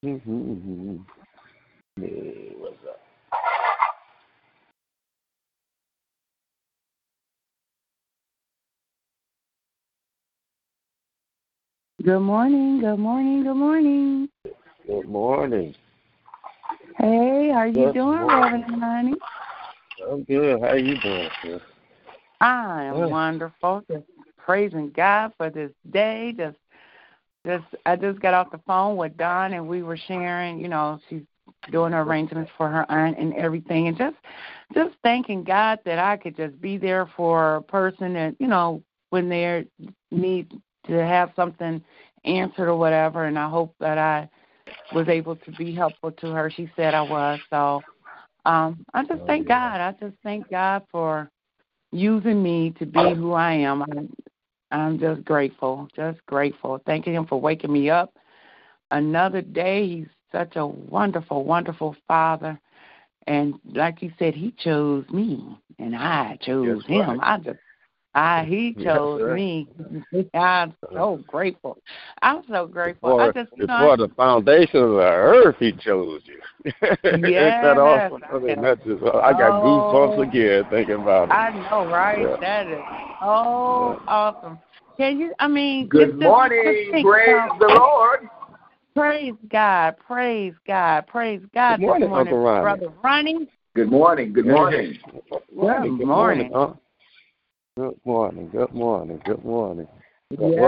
Hey, what's up? Good morning, good morning, good morning. Good morning. Hey, how are you doing, Reverend Honey? I'm good. How are you doing, sis? I am wonderful. Just praising God for this day. I just got off the phone with Dawn, and we were sharing, you know, she's doing her arrangements for her aunt and everything, and just thanking God that I could just be there for a person that, you know, when they need to have something answered or whatever, and I hope that I was able to be helpful to her. She said I was. So I just thank God. I just thank God for using me to be who I am. I'm just grateful, Thanking him for waking me up another day. He's such a wonderful, wonderful father. And like you said, he chose me, and I chose him. Right. He chose me. I'm so grateful. Before the foundation of the earth, he chose you. Yes. Isn't that awesome? I got goosebumps again thinking about it. I know, right? Yeah. That is awesome. Can you? Good morning. Praise the Lord. Praise God. Praise God. Praise God. Good morning, Uncle Ronnie. Brother Ronnie. Good morning. Good morning. Good morning. Good morning. Yes. What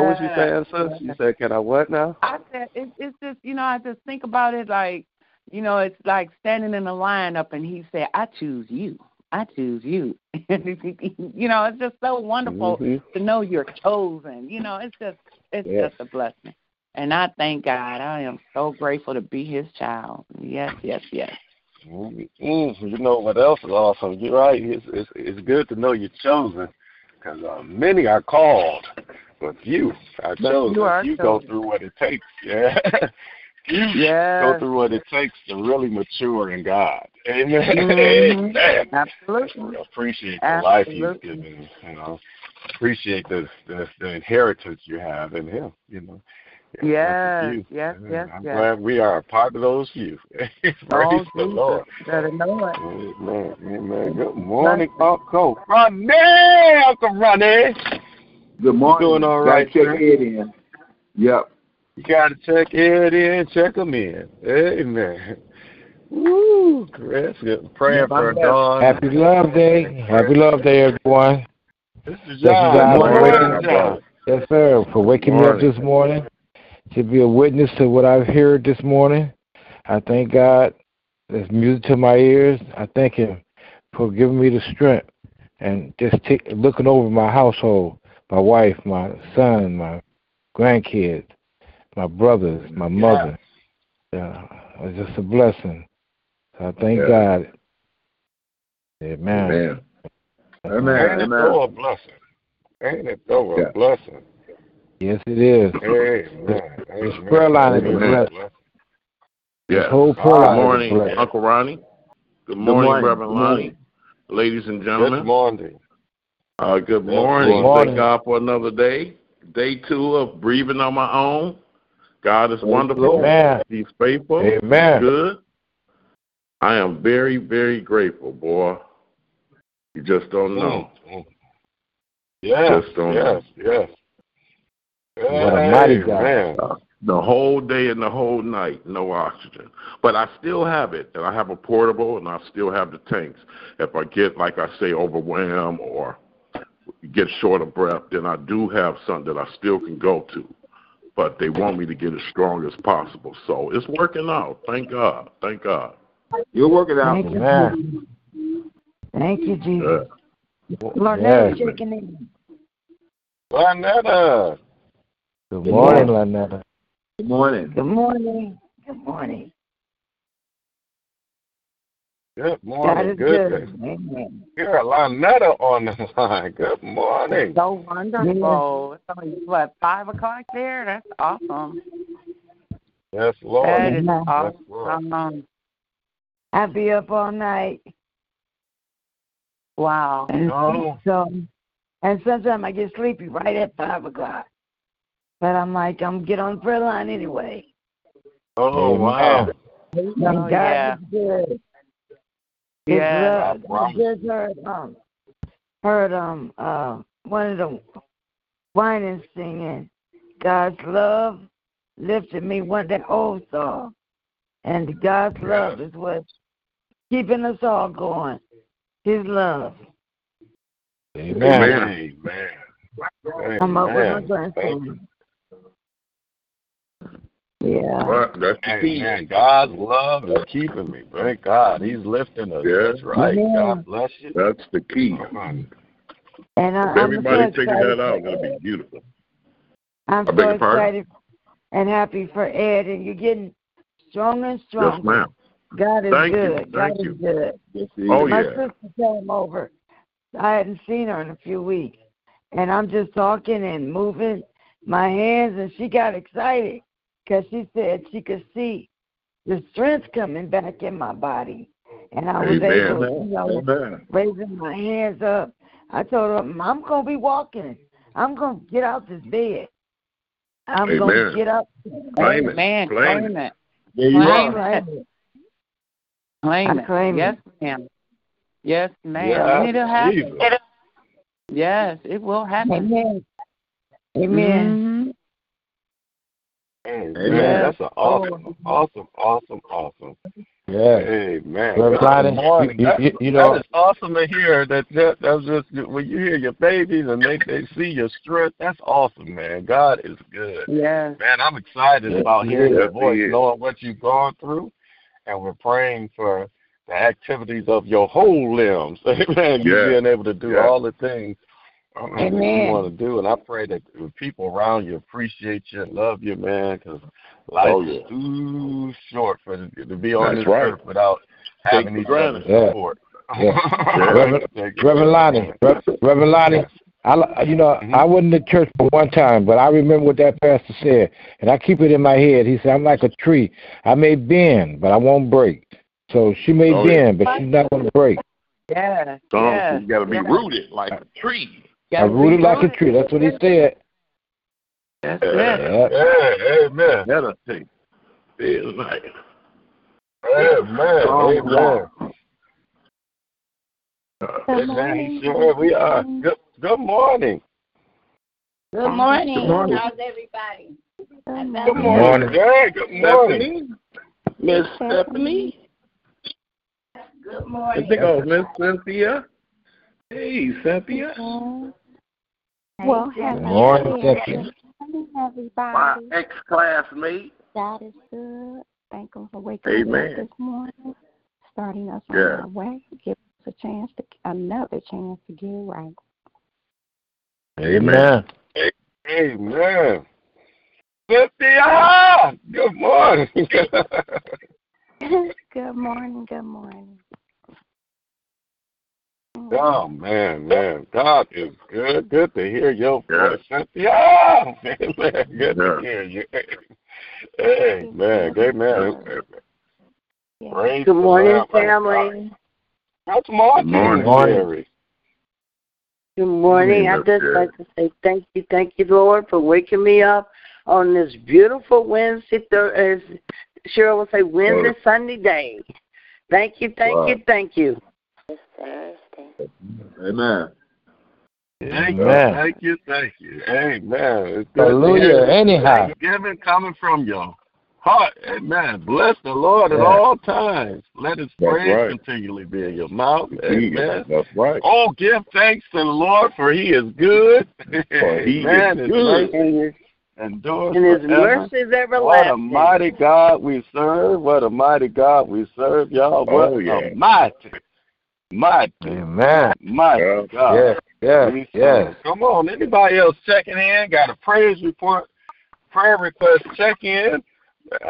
was you saying, sis? You said, can I what now? I said, it's just, you know, I just think about it like, you know, it's like standing in a lineup, and he said, I choose you. I choose you. You know, it's just so wonderful to know you're chosen. You know, it's just a blessing. And I thank God. I am so grateful to be his child. Yes, yes, yes. You know what else is awesome? You're right. It's good to know you're chosen. Because many are called, but few are chosen. You go through what it takes. Yeah. Go through what it takes to really mature in God. Amen. Mm-hmm. Absolutely. Appreciate the life He's given. You know, appreciate the inheritance you have in Him. You know. Yes. I'm glad we are a part of those few. Praise the Lord. Better know it. Amen. Good morning, Uncle Ronnie. Good morning. You doing all right? Check Ed in. Yep. You got to check Ed in. Check him in. Amen. Woo. That's good. Praying for Dawn. Happy Love Day. Happy Love Day, everyone. This is John. Yes, sir. For waking me up this morning. To be a witness to what I've heard this morning. I thank God. There's music to my ears. I thank Him for giving me the strength and just looking over my household, my wife, my son, my grandkids, my brothers, my mother. It's just a blessing. So I thank God. Amen. Ain't it though a blessing? A blessing? Yes, it is. This prayer line is a blessing. This whole prayer line. Good morning, Uncle Ronnie. Good morning, Reverend Lonnie. Ladies and gentlemen. Good morning. Good morning. Thank God for another day. Day 2 of breathing on my own. God is wonderful. Amen. He's faithful. Amen. He's good. I am very, very grateful, boy. You just don't know. Yes. Just don't know. Yes. What a mighty God. The whole day and the whole night, no oxygen. But I still have it, and I have a portable, and I still have the tanks. If I get, like I say, overwhelmed or get short of breath, then I do have something that I still can go to. But they want me to get as strong as possible. So it's working out. Thank God. You're working out. Thank you, Jesus. Lornetta's checking in. Lornetta. Good morning, Lynetta. Good morning. Good morning. Good. Amen. You're a Lynetta on the line. Good morning. It's so wonderful. It's only, 5:00 there? That's awesome. Yes, Lord. That is awesome. I'll be up all night. Wow. And sometimes I get sleepy right at 5:00. But I'm like, I'm going to get on the prayer line anyway. Oh, wow. Oh, yeah. Good. Yeah. I just heard one of the whinings singing, God's love lifted me, one that old song. And God's love is what's keeping us all going. His love. Amen. Amen. Amen. I'm up with my grandson. Yeah. Well, amen. God's love is keeping me. Thank God. He's lifting us. Yeah. That's right. Yeah. God bless you. That's the key. And if everybody so figure that out, it'll be beautiful. I'm so excited and happy for Ed, and you're getting stronger and stronger. Yes, ma'am. God is good. God is good. Oh, yeah. My sister came over. I hadn't seen her in a few weeks. And I'm just talking and moving my hands, and she got excited because she said she could see the strength coming back in my body. And I was able to, raising my hands up. I told her, I'm going to be walking. I'm going to get out this bed. I'm going to get up. Amen. Claim it. There you are. Claim it. Yes, ma'am. Yes, ma'am. Yeah, it'll happen. Yes, it will happen. Amen. Amen. Mm-hmm. Amen. Yes. That's an awesome. Yeah. Amen. You know, that is awesome to hear. That's just when you hear your babies and they see your strength. That's awesome, man. God is good. Yeah. Man, I'm excited about hearing your voice, knowing what you've gone through, and we're praying for the activities of your whole limbs. Amen. You being able to do all the things you want to do. And I pray that the people around you appreciate you and love you, man, because life is too short for to be on this earth without having these brothers support. Yeah. Reverend Lonnie, I wasn't in church for one time, but I remember what that pastor said, and I keep it in my head. He said, I'm like a tree. I may bend, but I won't break. So she may bend, but she's not going to break. Yeah. So you got to be rooted like a tree. I'm rooted like a tree. That's what he said. That's it. Yeah, amen. That'll take. It's like. Amen. Amen. Amen. Sure we are. Good morning. Good morning. Good morning. How's everybody? Good morning. Good morning. Miss Stephanie. Good morning. Miss Cynthia. Hey, Cynthia. Well, good morning, Cynthia. Good morning, everybody. My ex-classmate. God is good. Thank Him for waking up this morning, starting us on our way, giving us another chance to get it right. Amen. Amen. Cynthia, good morning. Good morning. Oh, man. God is good. Good to hear your voice, Cynthia. Amen. Good to hear you. Amen. Amen. Good morning, family. Good morning, Mary. Good morning. I'd just like to say thank you, Lord, for waking me up on this beautiful Wednesday, as Cheryl would say, Sunday day. Thank you. It's Thursday. Amen. Thank you. Amen. Hallelujah. Anyhow. Thanksgiving coming from your heart. Amen. Bless the Lord at all times. Let His praise continually be in your mouth. Amen. That's right. Oh, give thanks to the Lord, for He is good. For He is good. And His mercy is everlasting. What a mighty God we serve. Y'all. Mighty. Amen. Mighty God. Yes. Come on. Anybody else checking in? Got a praise report, prayer request, check in.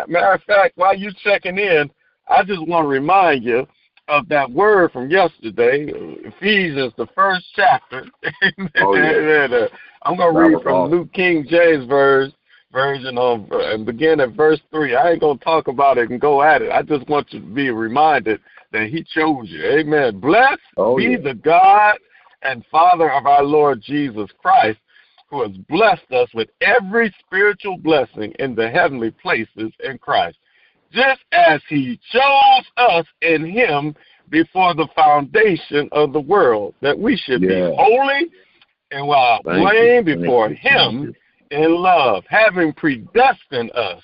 Matter of fact, while you checking in, I just want to remind you of that word from yesterday, Ephesians, the first chapter. I'm going to read from Luke King James version and begin at verse 3. I ain't going to talk about it and go at it. I just want you to be reminded that He chose you. Amen. Blessed be the God and Father of our Lord Jesus Christ, who has blessed us with every spiritual blessing in the heavenly places in Christ. just as he chose us in him before the foundation of the world, that we should be holy and without blame before him in love, having predestined us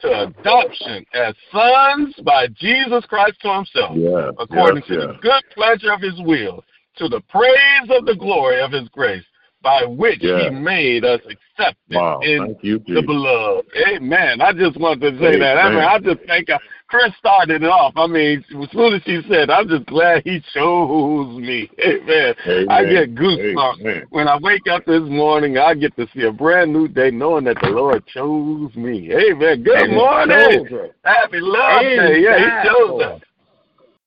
to adoption as sons by Jesus Christ to himself, according to the good pleasure of his will, to the praise of the glory of his grace, by which he made us accepted in the beloved. Amen. I just wanted to say that. Amen. I mean, I just think Chris started it off. I mean, as soon as she said, I'm just glad he chose me. Amen. Amen. I get goosebumps. Amen. When I wake up this morning, I get to see a brand new day knowing that the Lord chose me. Amen. Good morning. Happy love day. Yeah, he chose us.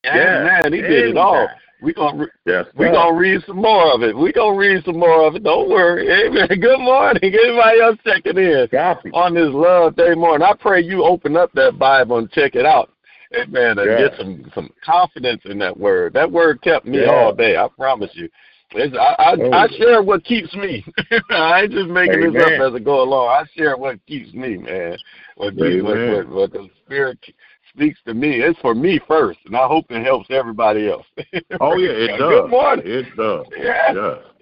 Amen. He did it all. We're going to read some more of it. We're going to read some more of it. Don't worry. Amen. Good morning. Anybody else checking in on this love day morning? I pray you open up that Bible and check it out. Amen. And get some confidence in that word. That word kept me all day. I promise you. I share what keeps me. I ain't just making this up as I go along. I share what keeps me, man. What the Spirit speaks to me. It's for me first, and I hope it helps everybody else. It does. Good morning. It does.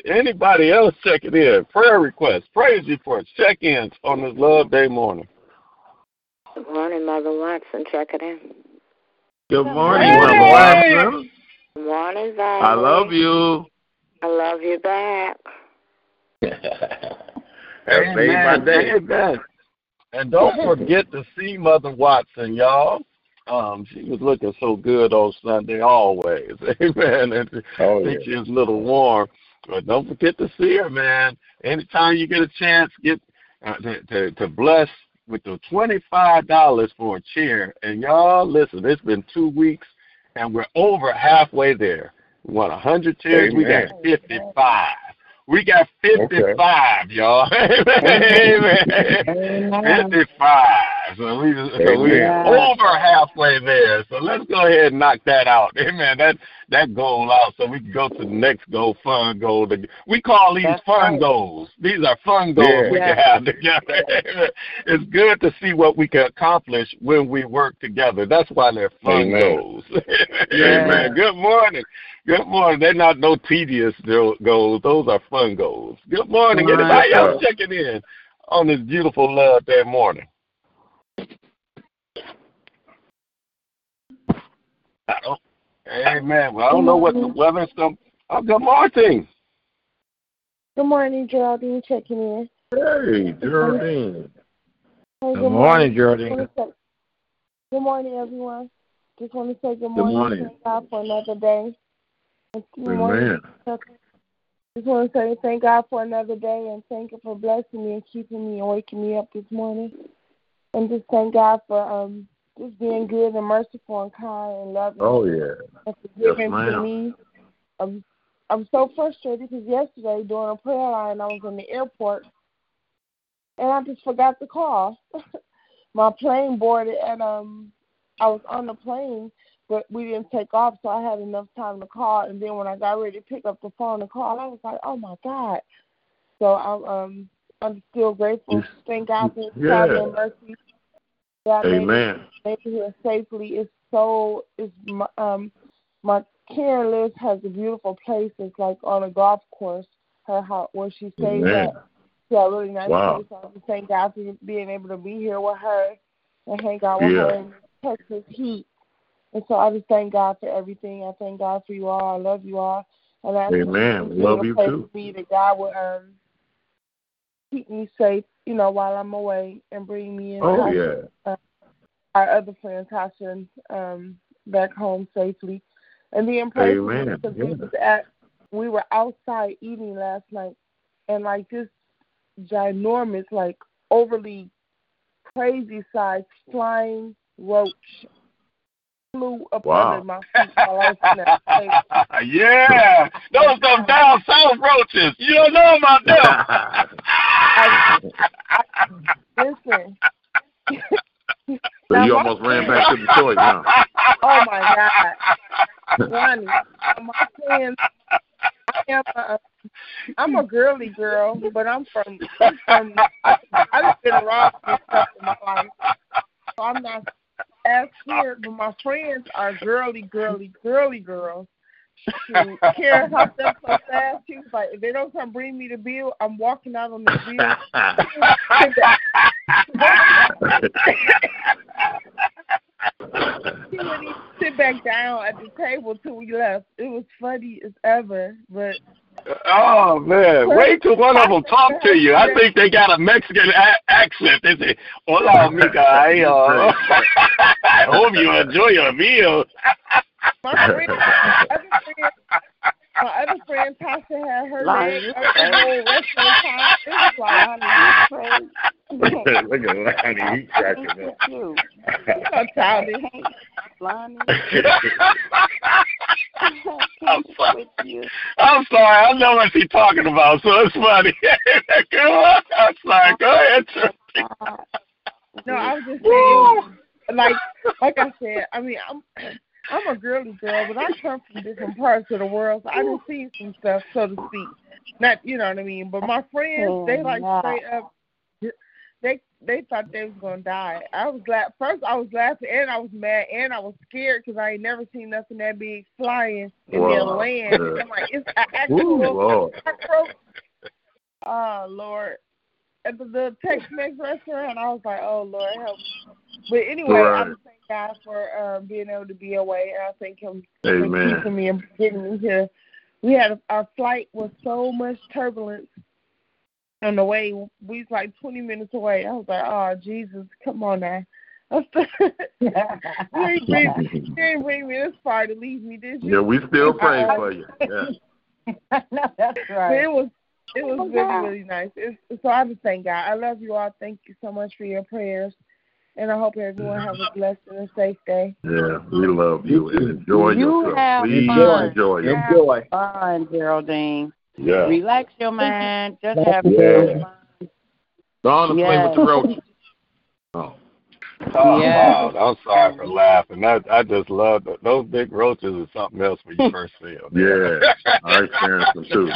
Anybody else checking in? Prayer requests, praise reports, check-ins on this love day morning. Good morning, Mother Watson. Check it in. Good morning, Mother Watson. Good morning, Valerie. I love you. I love you back. That's made my day. Amen. And don't forget to see Mother Watson, y'all. She was looking so good on Sunday always. Amen. And she was a little warm. But don't forget to see her, man. Anytime you get a chance, get to bless with the $25 for a chair. And y'all, listen, it's been 2 weeks, and we're over halfway there. We want 100 chairs. Amen. We got 55. We got 55, y'all. Amen. 55. So we're over halfway there. So let's go ahead and knock that out. Amen. That goal out so we can go to the next goal, fun goal. We call these fun goals. These are fun goals we can have together. Amen. It's good to see what we can accomplish when we work together. That's why they're fun goals. Amen. Good morning. Good morning. They're not no tedious goals. Those are fun goals. Good morning. Anybody else checking in on this beautiful love day morning? Amen. Well, I don't know what the weather's going to be. Oh, good morning. Good morning, Geraldine. Checking in. Hey, Geraldine. Hey, good morning, Geraldine. Good morning, everyone. Just want to say good morning. Thank God for another day. Amen. Just want to say thank God for another day and thank Him for blessing me and keeping me and waking me up this morning. And just thank God for just being good and merciful and kind and loving. And forgiving to me. I'm so frustrated because yesterday during a prayer line I was in the airport and I just forgot to call. My plane boarded and I was on the plane, but we didn't take off, so I had enough time to call. And then when I got ready to pick up the phone and call, I was like, oh, my God. So I'm still grateful. Thank God for His time and mercy. God Amen. Made me here safely. My Karen Liz has a beautiful place. It's like on a golf course, her house, where she stays at. She had a really nice place. So I just thank God for being able to be here with her and hang out with her in Texas heat. And so I just thank God for everything. I thank God for you all. I love you all. And I love you too. That God will keep me safe, you know, while I'm away and bring me in. Our other friend, Tasha, back home safely. And then praise because we were outside eating last night, and like this ginormous, like overly crazy sized flying roach flew up under my feet while I was in that place. Yeah, those some down south roaches. You don't know about them. Listen. So you almost ran back to Detroit, huh? Oh my God, Ronnie! My friends, I'm a girly girl, but I just been robbed and stuff in my life, so I'm not. my friends are girly girls who care about them so fast. She was like, if they don't come bring me the bill, I'm walking out on the bill. She wouldn't even sit back down at the table till we left. It was funny as ever, but. Oh, man. Wait till one of them talk to you. I think they got a Mexican accent. They say, hola, amiga. I hope you enjoy your meal. My other friend, Tasha, had her leg up the whole rest of the time. It was like, honey, you crazy. Look at Lonnie. He's cracking up. You're so childish. Lonnie. I'm sorry. I know what she's talking about, so it's funny. I'm sorry. Go ahead. No, I was just saying, like I said, I mean, I'm a girly girl, but I come from different parts of the world, so I done seen some stuff, so to speak. Not, you know what I mean? But my friends, they like straight up, they thought they was going to die. I was glad. First, I was laughing, and I was mad, and I was scared because I ain't never seen nothing that big flying in their land. And I'm like, it's an actual cockroach. Oh, Lord. At the Tex-Mex restaurant, I was like, oh, Lord, help me. But anyway, I was thank God for being able to be away, and I thank him for keeping me and getting me here. We had our flight was so much turbulence on the way. We was like 20 minutes away. I was like, oh, Jesus, come on now. You ain't bring me this far to leave me, did you? Yeah, we still praying for you. Yeah. No, that's right. But it was really, really nice. So I just thank God. I love you all. Thank you so much for your prayers. And I hope everyone has a blessed and safe day. Yeah, we love you. And enjoy yourself. Please enjoy. Enjoy. Fun, Geraldine. Yeah. Relax your mind. Just have fun. Don't play with the roach. Oh, yeah. Wow. I'm sorry for laughing. I just love it. Those big roaches are something else when you first see them. Yeah. I experienced them, too.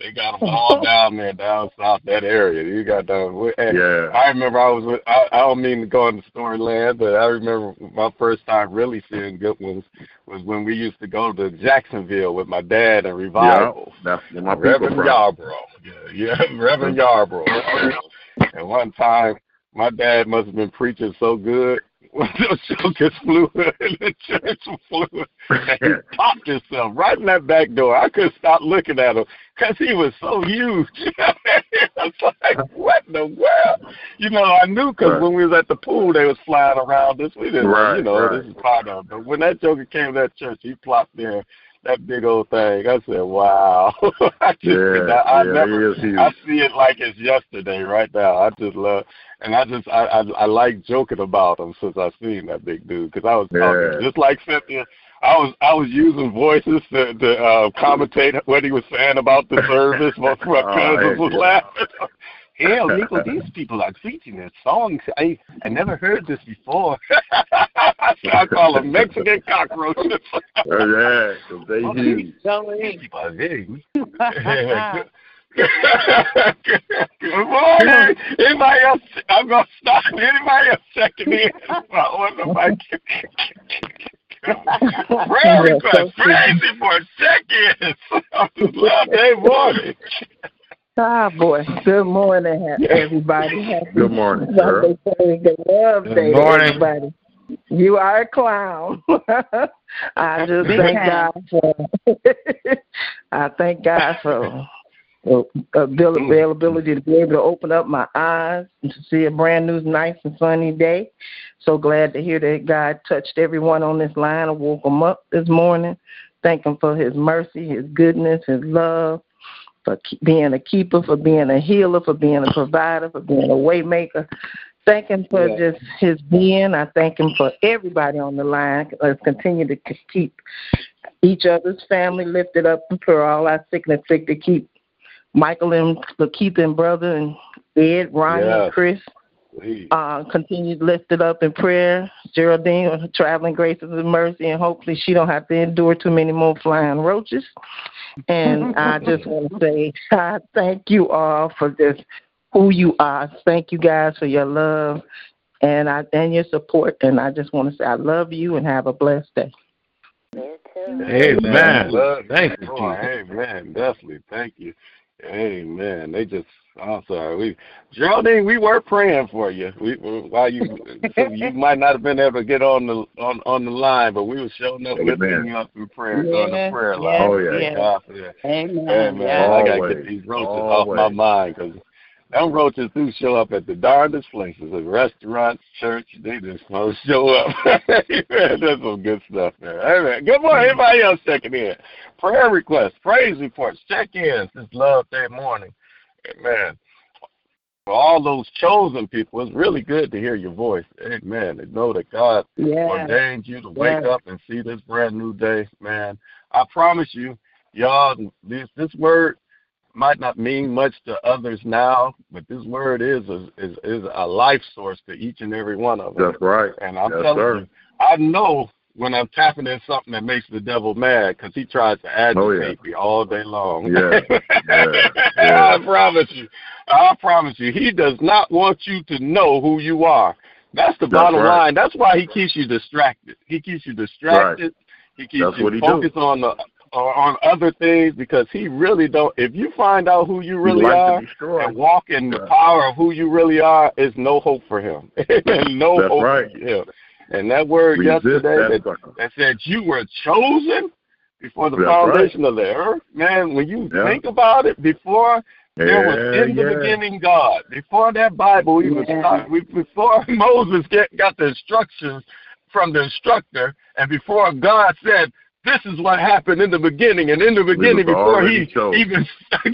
They got them all down there, down south, that area. You got down. Yeah. I remember I was with, I don't mean to go into storyland, but I remember my first time really seeing good ones was when we used to go to Jacksonville with my dad and Revival. Yeah, that's my Reverend Yarbrough. Yeah, Reverend Yarbrough. And one time, my dad must have been preaching so good. Those jokers flew in the church and he popped himself right in that back door. I couldn't stop looking at him because he was so huge. I was like, what in the world? You know, I knew because when we was at the pool, they was flying around us. We didn't, this is part of it. But when that joker came to that church, he plopped there. That big old thing. I said, wow. I see it like it's yesterday right now. I just love, and I like joking about him since I seen that big dude because I was talking just like Cynthia. I was using voices to commentate what he was saying about the service. Most of my cousins was laughing. Hell, Nico, these people are teaching their songs. I never heard this before. I call them Mexican cockroaches. Oh, yeah. They huge. These people are big. Good morning. Anybody else? I'm going to stop. Anybody else checking in? I wonder if I can. Prayer request. Crazy for check-ins. I just love that morning. Ah, boy. Good morning, everybody. Happy good morning, girl. Good morning, everybody. You are a clown. I just thank God for availability to be able to open up my eyes and to see a brand new, nice and sunny day. So glad to hear that God touched everyone on this line and woke them up this morning. Thank him for his mercy, his goodness, his love. For being a keeper, for being a healer, for being a provider, for being a way maker. Thank him for just his being. I thank him for everybody on the line. Let's continue to keep each other's family lifted up for all our sick and afflicted. To keep Michael and Lakeith and brother and Ed, Ronnie, and Chris. Continue lifted up in prayer. Geraldine, with her traveling graces and mercy, and hopefully she don't have to endure too many more flying roaches. And I just want to say, God, thank you all for just who you are. Thank you guys for your love. and your support. And I just want to say I love you and have a blessed day. You too. Amen. Thank you. Amen. Definitely. Thank you. Amen. I'm sorry. Geraldine, we were praying for you. So you might not have been able to get on the line, but we were showing up lifting you up through prayer, on the prayer line. Oh, yeah. Yeah. Amen. Amen. I got to get these roaches off my mind, because them roaches do show up at the darndest places, at restaurants, church. They just don't show up. That's some good stuff there. Amen. Good morning. Everybody else checking in. Prayer requests, praise reports, check-ins. It's Love Day morning. Amen. For all those chosen people, it's really good to hear your voice. Amen. To know that God ordained you to wake up and see this brand new day, man. I promise you, y'all, this word might not mean much to others now, but this word is a life source to each and every one of us. That's right. And I'm telling you, I know when I'm tapping in something that makes the devil mad, because he tries to agitate me all day long. I promise you. I promise you. He does not want you to know who you are. That's the bottom line. That's why he keeps you distracted. He keeps you distracted. Right. He keeps you focused on other things, because he really don't. If you find out who you really are and walk in the power of who you really are, there's no hope for him. For him. And that word yesterday that said you were chosen before the foundation of the earth, man, when you think about it, before there was in the beginning God, before that Bible even started, before Moses got the instructions from the instructor, and before God said, this is what happened in the beginning, and in the beginning, before he even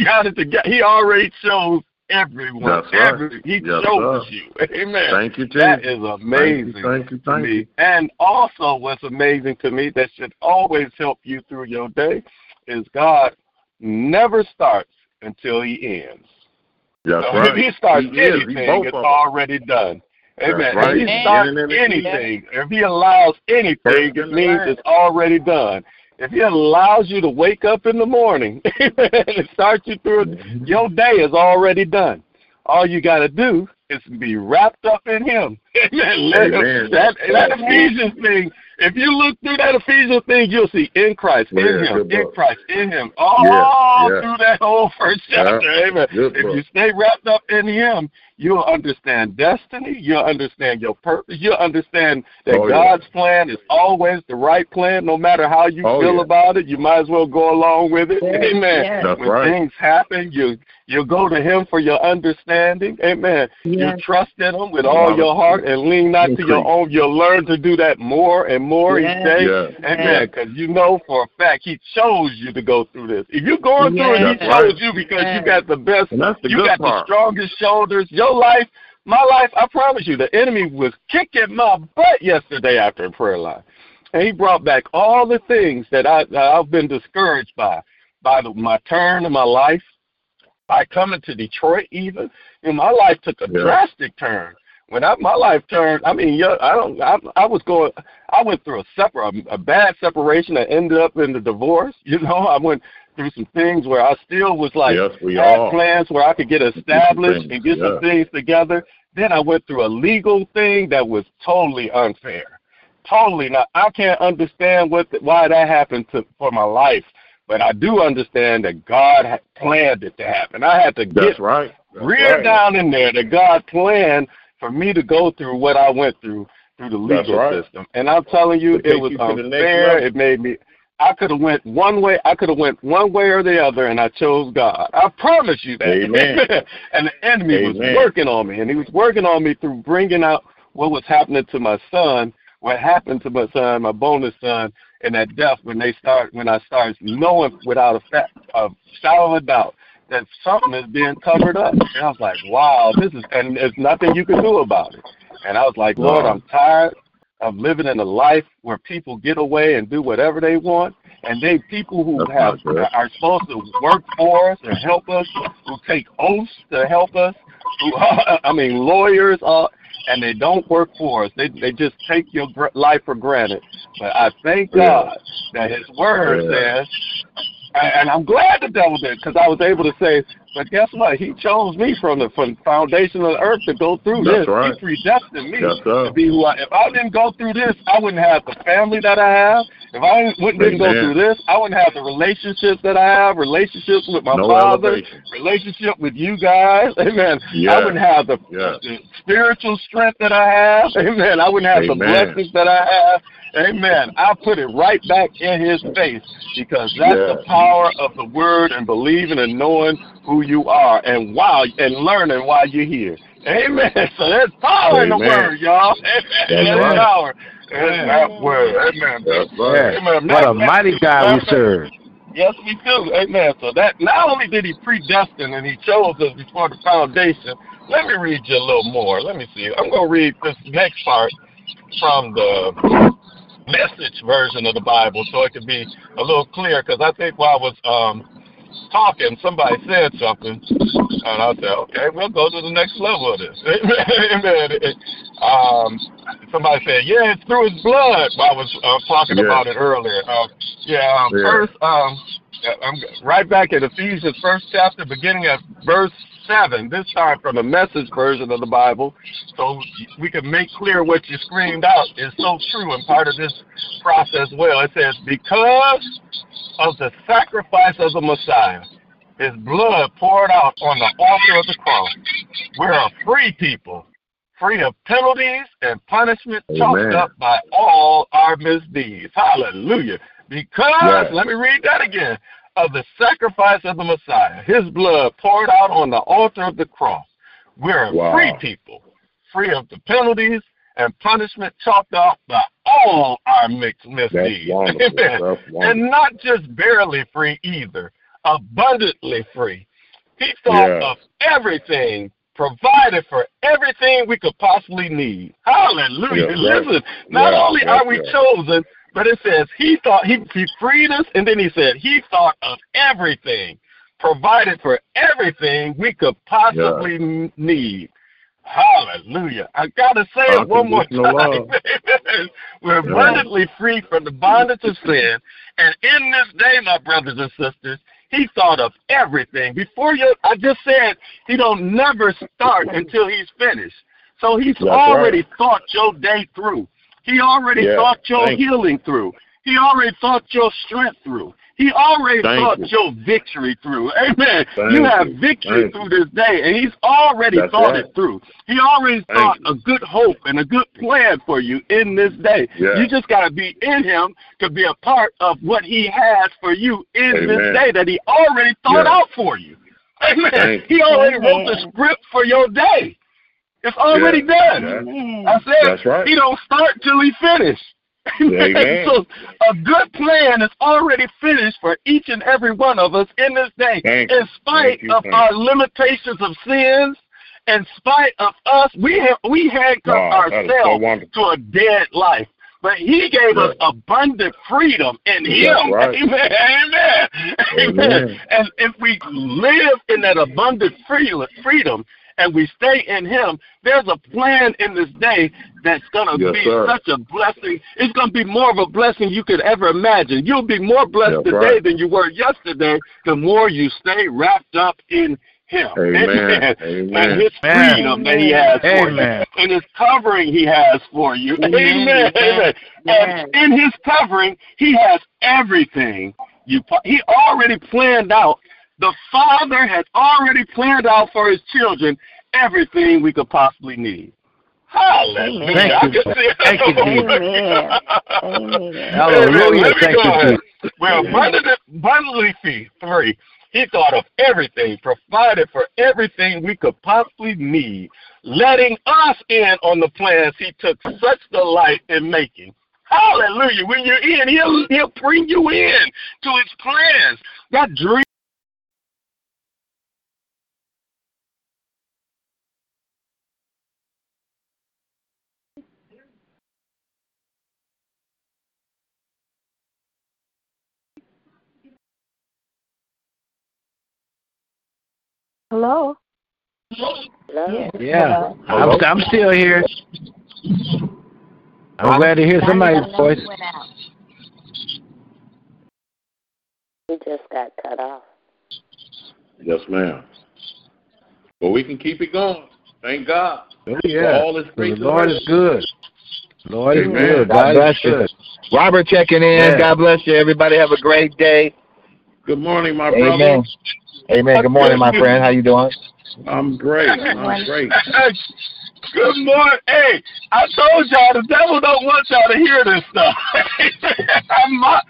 got it together, he already chose everyone. That's right. He chose you. Amen. Thank you, Jesus. That is amazing to me. And also what's amazing to me that should always help you through your day is God never starts until he ends. That's right. If he starts anything, it's already done. Amen. Right. If he starts anything, if he allows anything, it means it's already done. If he allows you to wake up in the morning and start you through, your day is already done. All you got to do is be wrapped up in him. That Ephesians thing, if you look through that Ephesians thing, you'll see in Christ, in him, all through that whole first chapter. Amen. If you stay wrapped up in him, you'll understand destiny. You'll understand your purpose. You'll understand that God's plan is always the right plan, no matter how you feel about it. You might as well go along with it. Amen. When things happen, you go to him for your understanding. Amen. You trust in him with all your heart and lean not to your own. You'll learn to do that more and more each day. Amen. Because you know for a fact he chose you to go through this. If you're going through it, he chose you because you got the best, you got the strongest shoulders. Your life, my life, I promise you, the enemy was kicking my butt yesterday after a prayer line. And he brought back all the things that I've been discouraged by my turn in my life, by coming to Detroit even. And my life took a drastic turn. When my life turned, I went through a bad separation that ended up in the divorce. You know, I went through some things where I still was like, had plans where I could get established and get some things together. Then I went through a legal thing that was totally unfair. Totally. Now, I can't understand why that happened for my life, but I do understand that God had planned it to happen. I had to get reared down in there that God planned for me to go through what I went through the legal system. And I'm telling you, it was unfair. It made me, I could have went one way or the other, and I chose God. I promise you that. Amen. And the enemy was working on me, and he was working on me through bringing out what was happening to my son, what happened to my son, my bonus son, and that death when I started knowing without a shadow of a doubt that something is being covered up. And I was like, wow, and there's nothing you can do about it. And I was like, Lord, I'm tired of living in a life where people get away and do whatever they want. And people who are supposed to work for us and help us, who take oaths to help us, lawyers are, and they don't work for us. They just take your life for granted. But I thank God that his word says, and I'm glad the devil did, because I was able to say, But guess what? He chose me from the foundation of the earth to go through this. Right. He predestined me to be who I am. If I didn't go through this, I wouldn't have the family that I have. If I didn't go through this, I wouldn't have the relationships that I have, relationships with my father, relationship with you guys. Amen. Yeah. I wouldn't have the spiritual strength that I have. Amen. I wouldn't have the blessings that I have. Amen. I put it right back in his face, because that's the power of the word and believing and knowing who you are and learning why you're here. Amen. So there's power in the word, y'all. Amen. There's power in that word. Amen. That's right. Amen. What a mighty God we serve. Yes, we do. Amen. So that not only did he predestine and he chose us before the foundation. Let me read you a little more. Let me see. I'm going to read this next part from the Message version of the Bible so it could be a little clear, because I think while I was talking, somebody said something, and I said, okay, we'll go to the next level of this. Amen. Somebody said, it's through his blood. I was talking about it earlier. First, I'm right back at Ephesians 1st chapter, beginning at verse 7, this time from the Message version of the Bible, so we can make clear what you screamed out is so true and part of this process. Well, it says, because of the sacrifice of the Messiah, his blood poured out on the altar of the cross, we're a free people, free of penalties and punishment chalked up by all our misdeeds. Hallelujah. Because, let me read that again, of the sacrifice of the Messiah, his blood poured out on the altar of the cross, we're a free people, free of the penalties and punishment chalked up by all our misdeeds. And not just barely free either, abundantly free. He thought of everything, provided for everything we could possibly need. Hallelujah. Listen, not only are we chosen, but it says he thought he freed us, and then he said he thought of everything, provided for everything we could possibly need. Hallelujah. I got to say it one more time. We're abundantly free from the bondage of sin. And in this day, my brothers and sisters, he thought of everything. I just said he don't never start until he's finished. So he's already thought your day through. He already thought your healing through. He already thought your strength through. He already thought your victory through. Amen. You have victory through this day, and he's already thought it through. He already thought a good hope and a good plan for you in this day. Yeah. You just got to be in him to be a part of what he has for you in this day that he already thought out for you. Amen. He already wrote the script for your day. It's already done. Yeah. I said he don't start till he finish. So a good plan is already finished for each and every one of us in this day. In spite of our limitations of sins, in spite of us, we handcuffed ourselves to a dead life. But he gave us abundant freedom in him. Amen. Amen. Amen. And if we live in that abundant freedom, and we stay in him, there's a plan in this day that's going to be such a blessing. It's going to be more of a blessing you could ever imagine. You'll be more blessed today than you were yesterday, the more you stay wrapped up in him. Amen. Amen. And his freedom that he has for you. And his covering he has for you. Amen. Amen. And in his covering, he has everything. He already planned out. The Father has already planned out for his children everything we could possibly need. Hallelujah. Hallelujah. Thank you. Well, abundantly free. He thought of everything, provided for everything we could possibly need, letting us in on the plans he took such delight in making. Hallelujah. When you're in, he'll bring you in to his plans. That dream. Hello? Hello? Yeah. Hello? I'm still here. I'm glad to hear somebody's voice. We just got cut off. Yes, ma'am. But we can keep it going. Thank God. Oh, yeah. All is great. The Lord is good. Lord is good. God bless you. Robert checking in. Yeah. God bless you. Everybody have a great day. Good morning, my brother. Amen. Amen. Good morning, my friend. How you doing? I'm great. I'm great. Good morning. Hey, I told y'all the devil don't want y'all to hear this stuff. My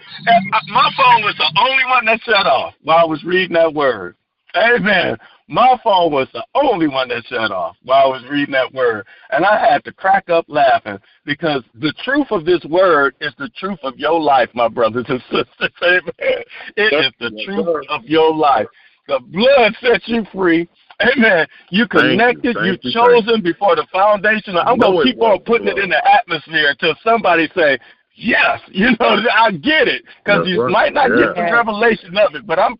phone was the only one that shut off while I was reading that word. Amen. My phone was the only one that shut off while I was reading that word. And I had to crack up laughing because the truth of this word is the truth of your life, my brothers and sisters. Amen. It is the truth of your life. The blood sets you free. Amen. You connected. You've chosen before the foundation. I'm going to keep on putting it in the atmosphere until somebody say, yes, you know, I get it, because you might not get the revelation of it, but I'm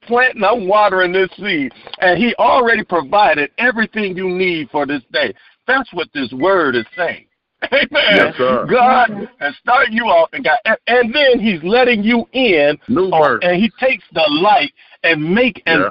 watering this seed, and he already provided everything you need for this day. That's what this word is saying. Amen. Yes, sir. God has started you off, and then he's letting you in, and he takes the light and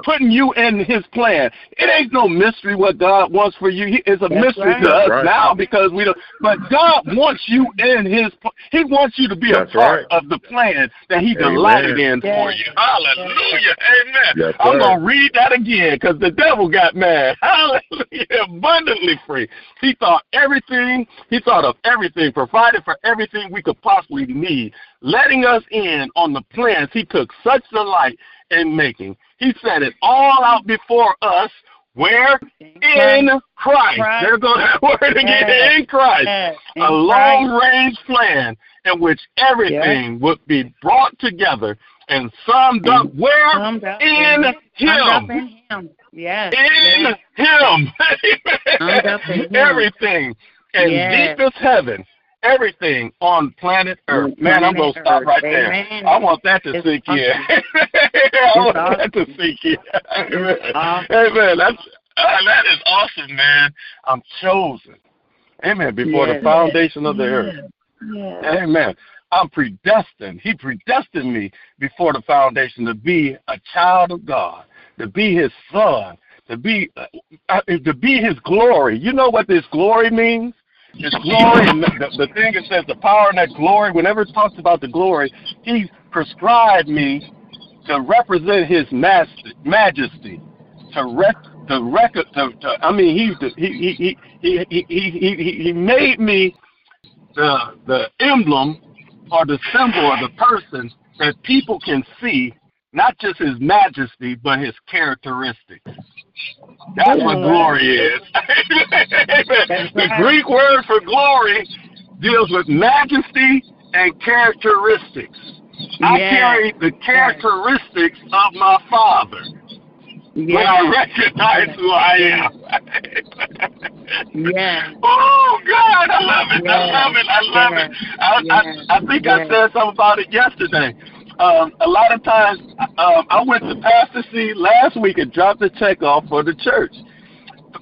putting you in his plan. It ain't no mystery what God wants for you. It's a mystery to us now because we don't. But God wants you in his. He wants you to be a part of the plan that he delighted in for you. Hallelujah. Amen. Yes, I'm going to read that again because the devil got mad. Hallelujah. Abundantly free. He thought of everything, provided for everything we could possibly need, letting us in on the plans he took such delight in making. He set it all out before us. Where? In Christ. There goes that word again. In Christ. A long-range plan in which everything would be brought together and summed up. Where? In Him. Yes. In Him. Amen. Everything in deepest heaven. Everything on planet Earth. Man, I'm going to stop right there. I want that to sink in. I want that to sink in. Amen. Amen. That is awesome, man. I'm chosen. Amen. Before the foundation of the earth. Yeah. Amen. I'm predestined. He predestined me before the foundation to be a child of God, to be his son, to be his glory. You know what this glory means? His glory, the thing that says the power and that glory, whenever it talks about the glory, he prescribed me to represent his majesty, he made me the emblem or the symbol of the person that people can see, not just his majesty, but his characteristics. That's what glory is. The Greek word for glory deals with majesty and characteristics. I carry the characteristics of my Father. When I recognize who I am. Oh, God, I love it. I love it. I think I said something about it yesterday. A lot of times, I went to Pastor C last week and dropped a check off for the church.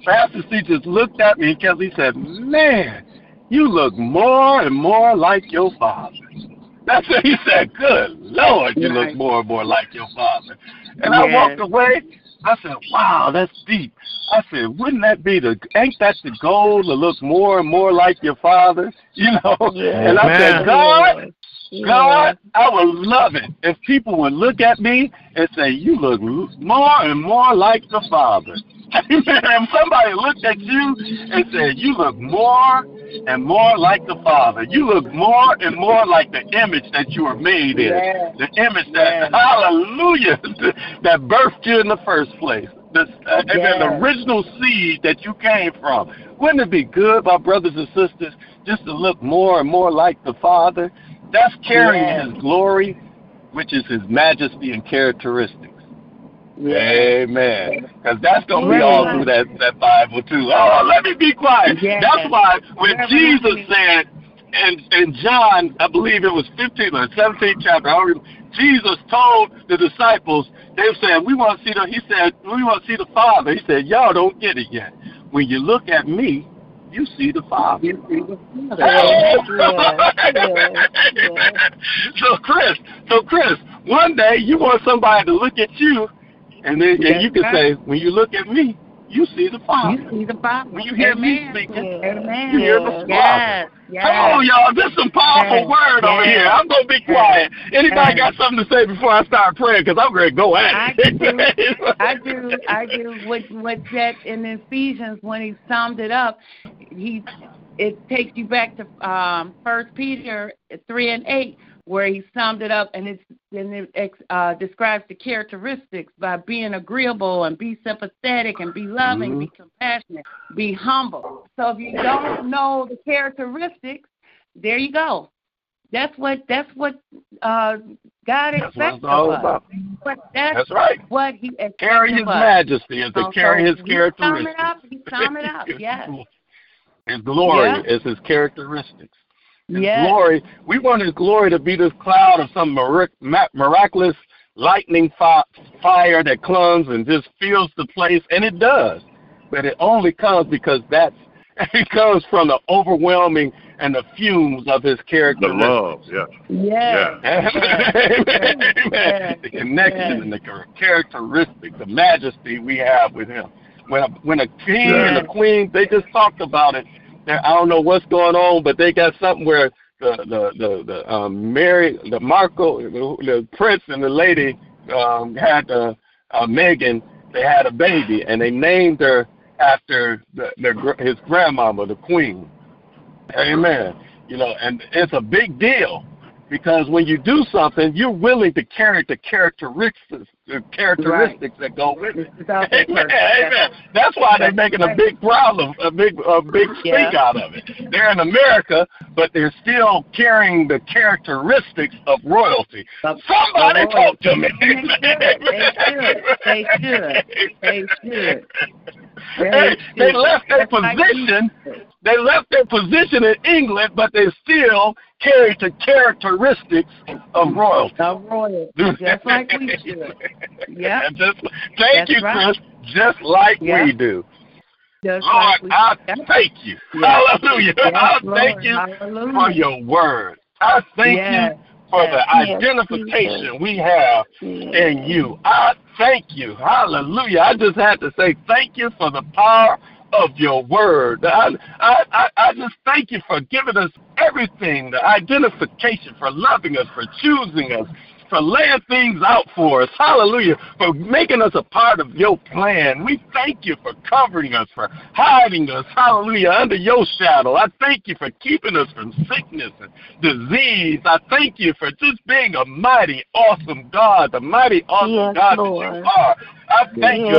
Pastor C just looked at me because he said, man, you look more and more like your father. That's what he said. Good Lord, you look more and more like your father. And I walked away. I said, wow, that's deep. I said, ain't that the goal to look more and more like your father? You know? Yeah, and I said, God, I would love it if people would look at me and say, you look more and more like the Father. Amen. If somebody looked at you and said, you look more and more like the Father. You look more and more like the image that you were made in. The image that, hallelujah, that birthed you in the first place. And the original seed that you came from. Wouldn't it be good, my brothers and sisters, just to look more and more like the Father? That's carrying his glory, which is his majesty and characteristics. Yeah. Amen. Because that's going to be all through that Bible, too. Oh, let me be quiet. Yeah. That's why when Jesus said, and John, I believe it was 15 or 17 chapter, I don't remember, Jesus told the disciples, they said, he said, we want to see the Father. He said, y'all don't get it yet. When you look at me, you see the Father. So, Chris, one day you want somebody to look at you, and you can say, when you look at me, you see the Father. You see the Father. When you hear me speaking, you hear the Father. Yes. Yes. Come on, y'all. This is some powerful word over here. I'm going to be quiet. Anybody got something to say before I start praying? Because I'm going to go at it. I do. What that in Ephesians, when he summed it up, it takes you back to 1 Peter 3:8, where he summed it up, and it describes the characteristics by being agreeable and be sympathetic and be loving, be compassionate, be humble. So if you don't know the characteristics, there you go. That's what God expects of us. That's right. What he expects carry His majesty and to carry His characteristics. Sum it up. Yes. His glory is His characteristics. His glory. We want His glory to be this cloud of some miraculous lightning fire that comes and just fills the place, and it does. But it only comes because it comes from the overwhelming and the fumes of His character. The love, Amen. The connection and the characteristics, the majesty we have with Him. When a king and a queen, they just talked about it. I don't know what's going on, but they got something where the prince and the lady had Megan. They had a baby, and they named her after his grandmama, the queen. Amen. You know, and it's a big deal because when you do something, you're willing to carry the characteristics that go with it. Amen. Amen. That's why they're making a big problem, a big speak out of it. They're in America, but they're still carrying the characteristics of royalty. Somebody talk to me. They should. They left their position in England, but they still carried the characteristics of royalty. Just like we should. Yeah. Thank you, Chris. Just like we do. Just Lord, like I thank you. Yeah. Hallelujah. Yes, I thank you for your word. I thank you for the identification we have in you. I thank you. Hallelujah. I just had to say thank you for the power of your word. I just thank you for giving us everything, the identification, for loving us, for choosing us, for laying things out for us. Hallelujah. For making us a part of your plan. We thank you for covering us, for hiding us. Hallelujah. Under your shadow. I thank you for keeping us from sickness and disease. I thank you for just being a mighty, awesome God, the mighty, awesome God Lord, that you are. I thank you.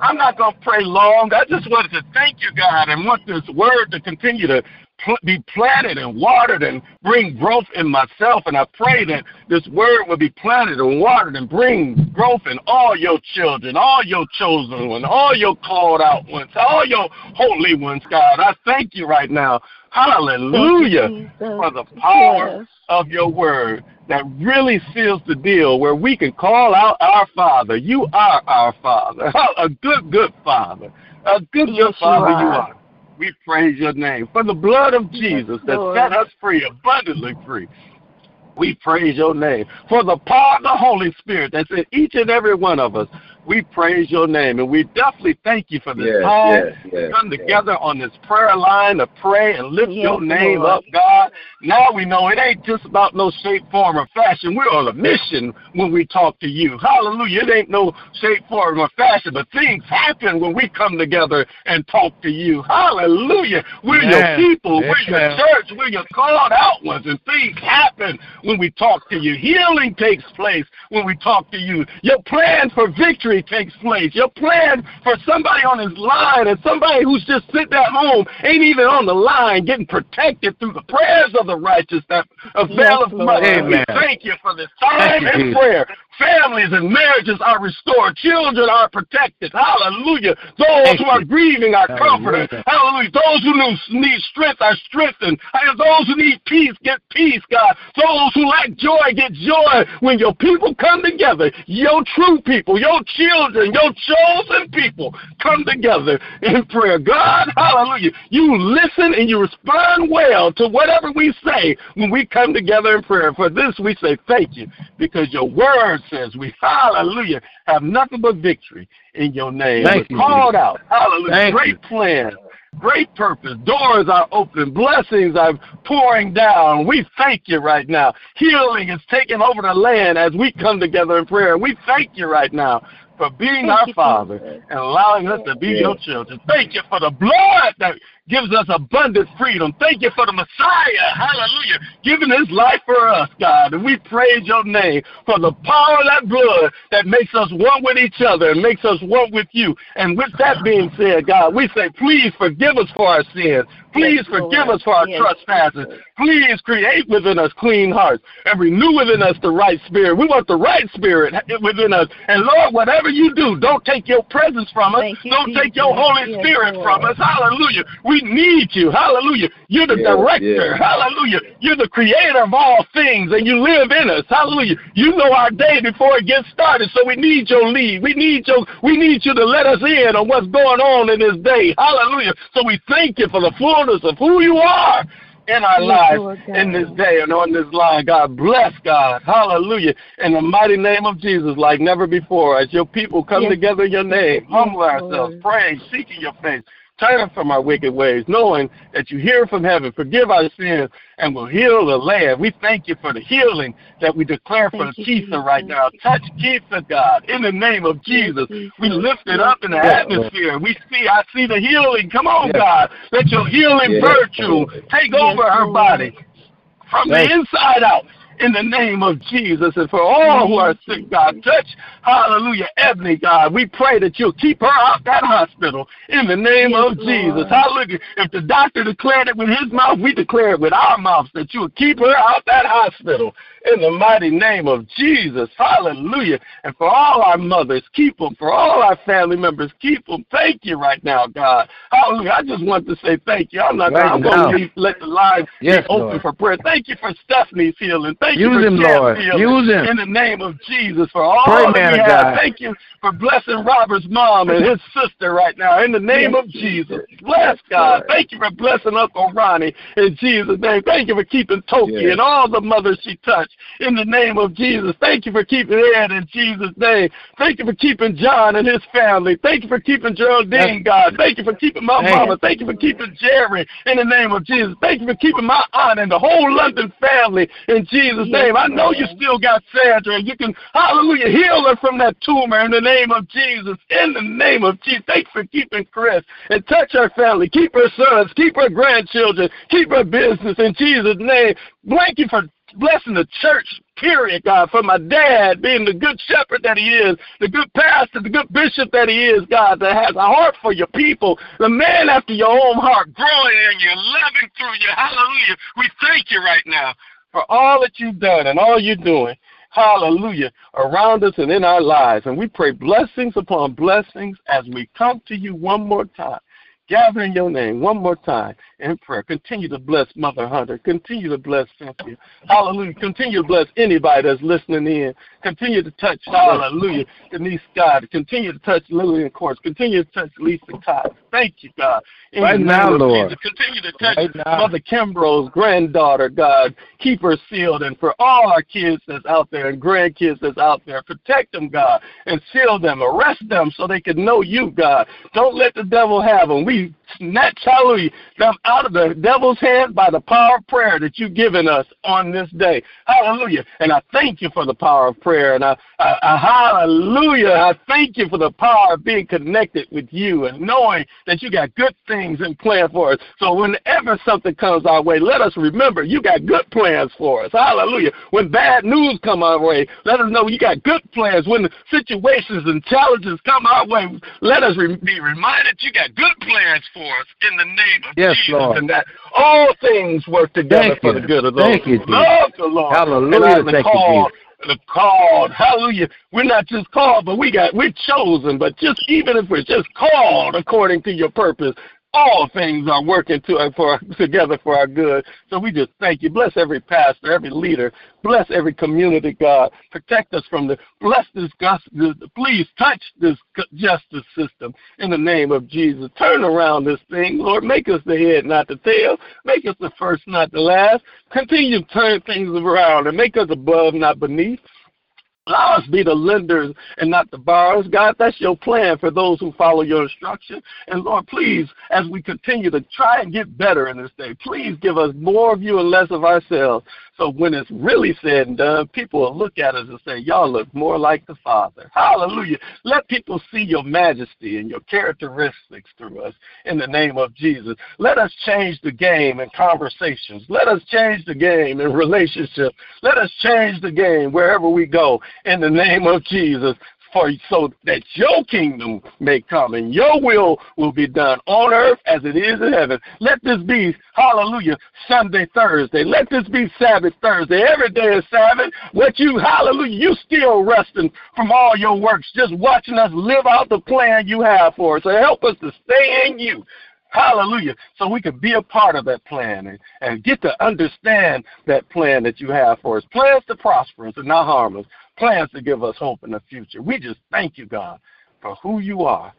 I'm not going to pray long. I just wanted to thank you, God, and want this word to continue to be planted and watered and bring growth in myself. And I pray that this word will be planted and watered and bring growth in all your children, all your chosen ones, all your called out ones, all your holy ones, God. I thank you right now. Hallelujah, thank you, for the power of your word that really seals the deal where we can call out our Father. You are our Father, a good Father. A good Father you are. We praise your name for the blood of Jesus that set us free, abundantly free. We praise your name for the power of the Holy Spirit that's in each and every one of us. We praise your name, and we definitely thank you for this time to come together on this prayer line to pray and lift your name up, God. Now we know it ain't just about no shape, form, or fashion. We're on a mission when we talk to you. Hallelujah. It ain't no shape, form, or fashion, but things happen when we come together and talk to you. Hallelujah. We're your people. We're your church. We're your called out ones, and things happen when we talk to you. Healing takes place when we talk to you. Your plan for victory takes place. Your plan for somebody on this line and somebody who's just sitting at home, ain't even on the line, getting protected through the prayers of the righteous that availeth much. Amen. We thank you for this time and prayer. Families and marriages are restored. Children are protected. Hallelujah. Those who are grieving are comforted. Hallelujah. Those who need strength are strengthened. And those who need peace get peace, God. Those who lack joy get joy. When your people come together, your true people, your children, children, your chosen people come together in prayer. God, hallelujah, you listen and you respond well to whatever we say when we come together in prayer. For this we say thank you, because your word says we, hallelujah, have nothing but victory in your name. Thank you. Called out, hallelujah, thank great you. Plan. Great purpose. Doors are open. Blessings are pouring down. We thank you right now. Healing is taking over the land as we come together in prayer. We thank you right now for being our Father and allowing us to be your children. Thank you for the blood that gives us abundant freedom. Thank you for the Messiah, hallelujah, giving his life for us, God. And we praise your name for the power of that blood that makes us one with each other and makes us one with you. And with that being said, God, we say, please forgive us for our sins. Please forgive us for our trespasses. Please create within us clean hearts and renew within us the right spirit. We want the right spirit within us. And Lord, whatever you do, don't take your presence from us. Don't take your Holy Spirit from us. Hallelujah. We need you. Hallelujah. You're the director. Hallelujah. You're the creator of all things, and you live in us. Hallelujah. You know our day before it gets started, so we need your lead. We need you to let us in on what's going on in this day. Hallelujah. So we thank you for the full of who you are in our lives in this day and on this line. God bless, God. Hallelujah. In the mighty name of Jesus, like never before, as your people come together in your name, humble ourselves, praying, seeking your face, turn from our wicked ways, knowing that you hear from heaven, forgive our sins, and will heal the land. We thank you for the healing that we declare for Keitha right now. Touch Keitha, God, in the name of Jesus. We lift it up in the atmosphere. I see the healing. Come on, God. Let your healing virtue take over her body from the inside out. In the name of Jesus, and for all who are sick, God, touch, hallelujah, Ebony, God. We pray that you'll keep her out that hospital in the name of Jesus. Hallelujah. If the doctor declared it with his mouth, we declare it with our mouths, that you'll keep her out that hospital in the mighty name of Jesus. Hallelujah. And for all our mothers, keep them. For all our family members, keep them. Thank you right now, God. Hallelujah. I just want to say thank you. I'm going to let the line be open for prayer. Thank you for Stephanie's healing. Thank you for him, Lord. Use him. In the name of Jesus, for all that we have. Thank you for blessing Robert's mom and his sister right now. In the name of Jesus. Bless, God. Thank you for blessing Uncle Ronnie in Jesus' name. Thank you for keeping Toki and all the mothers she touched in the name of Jesus. Thank you for keeping Ed in Jesus' name. Thank you for keeping John and his family. Thank you for keeping Geraldine, God. Thank you for keeping my mama. Thank you for keeping Jerry in the name of Jesus. Thank you for keeping my aunt and the whole London family in Jesus' name. I know you still got Sandra, and you can, hallelujah, heal her from that tumor in the name of Jesus. In the name of Jesus, thanks for keeping Chris and touch her family. Keep her sons, keep her grandchildren, keep her business in Jesus' name. Thank you for blessing the church, period, God, for my dad being the good shepherd that he is, the good pastor, the good bishop that he is, God, that has a heart for your people, the man after your own heart, growing in you, loving through you. Hallelujah. We thank you right now for all that you've done and all you're doing, hallelujah, around us and in our lives. And we pray blessings upon blessings as we come to you one more time, gathering your name one more time in prayer. Continue to bless Mother Hunter. Continue to bless Cynthia. Hallelujah. Continue to bless anybody that's listening in. Continue to touch, hallelujah, Denise Scott. Continue to touch Lillian Courts. Continue to touch Lisa Cox. Thank you, God. Right now, Lord. Continue to touch Mother Kimbrough's granddaughter, God. Keep her sealed. And for all our kids that's out there and grandkids that's out there, protect them, God, and seal them. Arrest them so they can know you, God. Don't let the devil have them. We snatch, hallelujah, them out of the devil's hand by the power of prayer that you've given us on this day. Hallelujah. And I thank you for the power of prayer. And hallelujah, I thank you for the power of being connected with you and knowing that you got good things in plan for us. So whenever something comes our way, let us remember you got good plans for us. Hallelujah. When bad news come our way, let us know you got good plans. When situations and challenges come our way, let us be reminded you got good plans for us in the name of Jesus, Lord. And that all things work together for the good of those who love the Lord. Hallelujah. And called, hallelujah. We're not just called, but we're chosen. But even if we're just called according to your purpose, all things are working together for our good. So we just thank you. Bless every pastor, every leader. Bless every community, God. Protect us from bless this gospel. Please touch this justice system in the name of Jesus. Turn around this thing, Lord. Make us the head, not the tail. Make us the first, not the last. Continue to turn things around and make us above, not beneath. Allow us to be the lenders and not the borrowers. God, that's your plan for those who follow your instruction. And, Lord, please, as we continue to try and get better in this day, please give us more of you and less of ourselves. So when it's really said and done, people will look at us and say, y'all look more like the Father. Hallelujah. Let people see your majesty and your characteristics through us in the name of Jesus. Let us change the game in conversations. Let us change the game in relationships. Let us change the game wherever we go. In the name of Jesus, so that your kingdom may come and your will be done on earth as it is in heaven. Let this be, hallelujah, Sunday, Thursday. Let this be Sabbath, Thursday. Every day is Sabbath. What you, hallelujah, you still resting from all your works, just watching us live out the plan you have for us. So help us to stay in you. Hallelujah. So we can be a part of that plan and get to understand that plan that you have for us. Plans to prosper us and not harm us. Plans to give us hope in the future. We just thank you, God, for who you are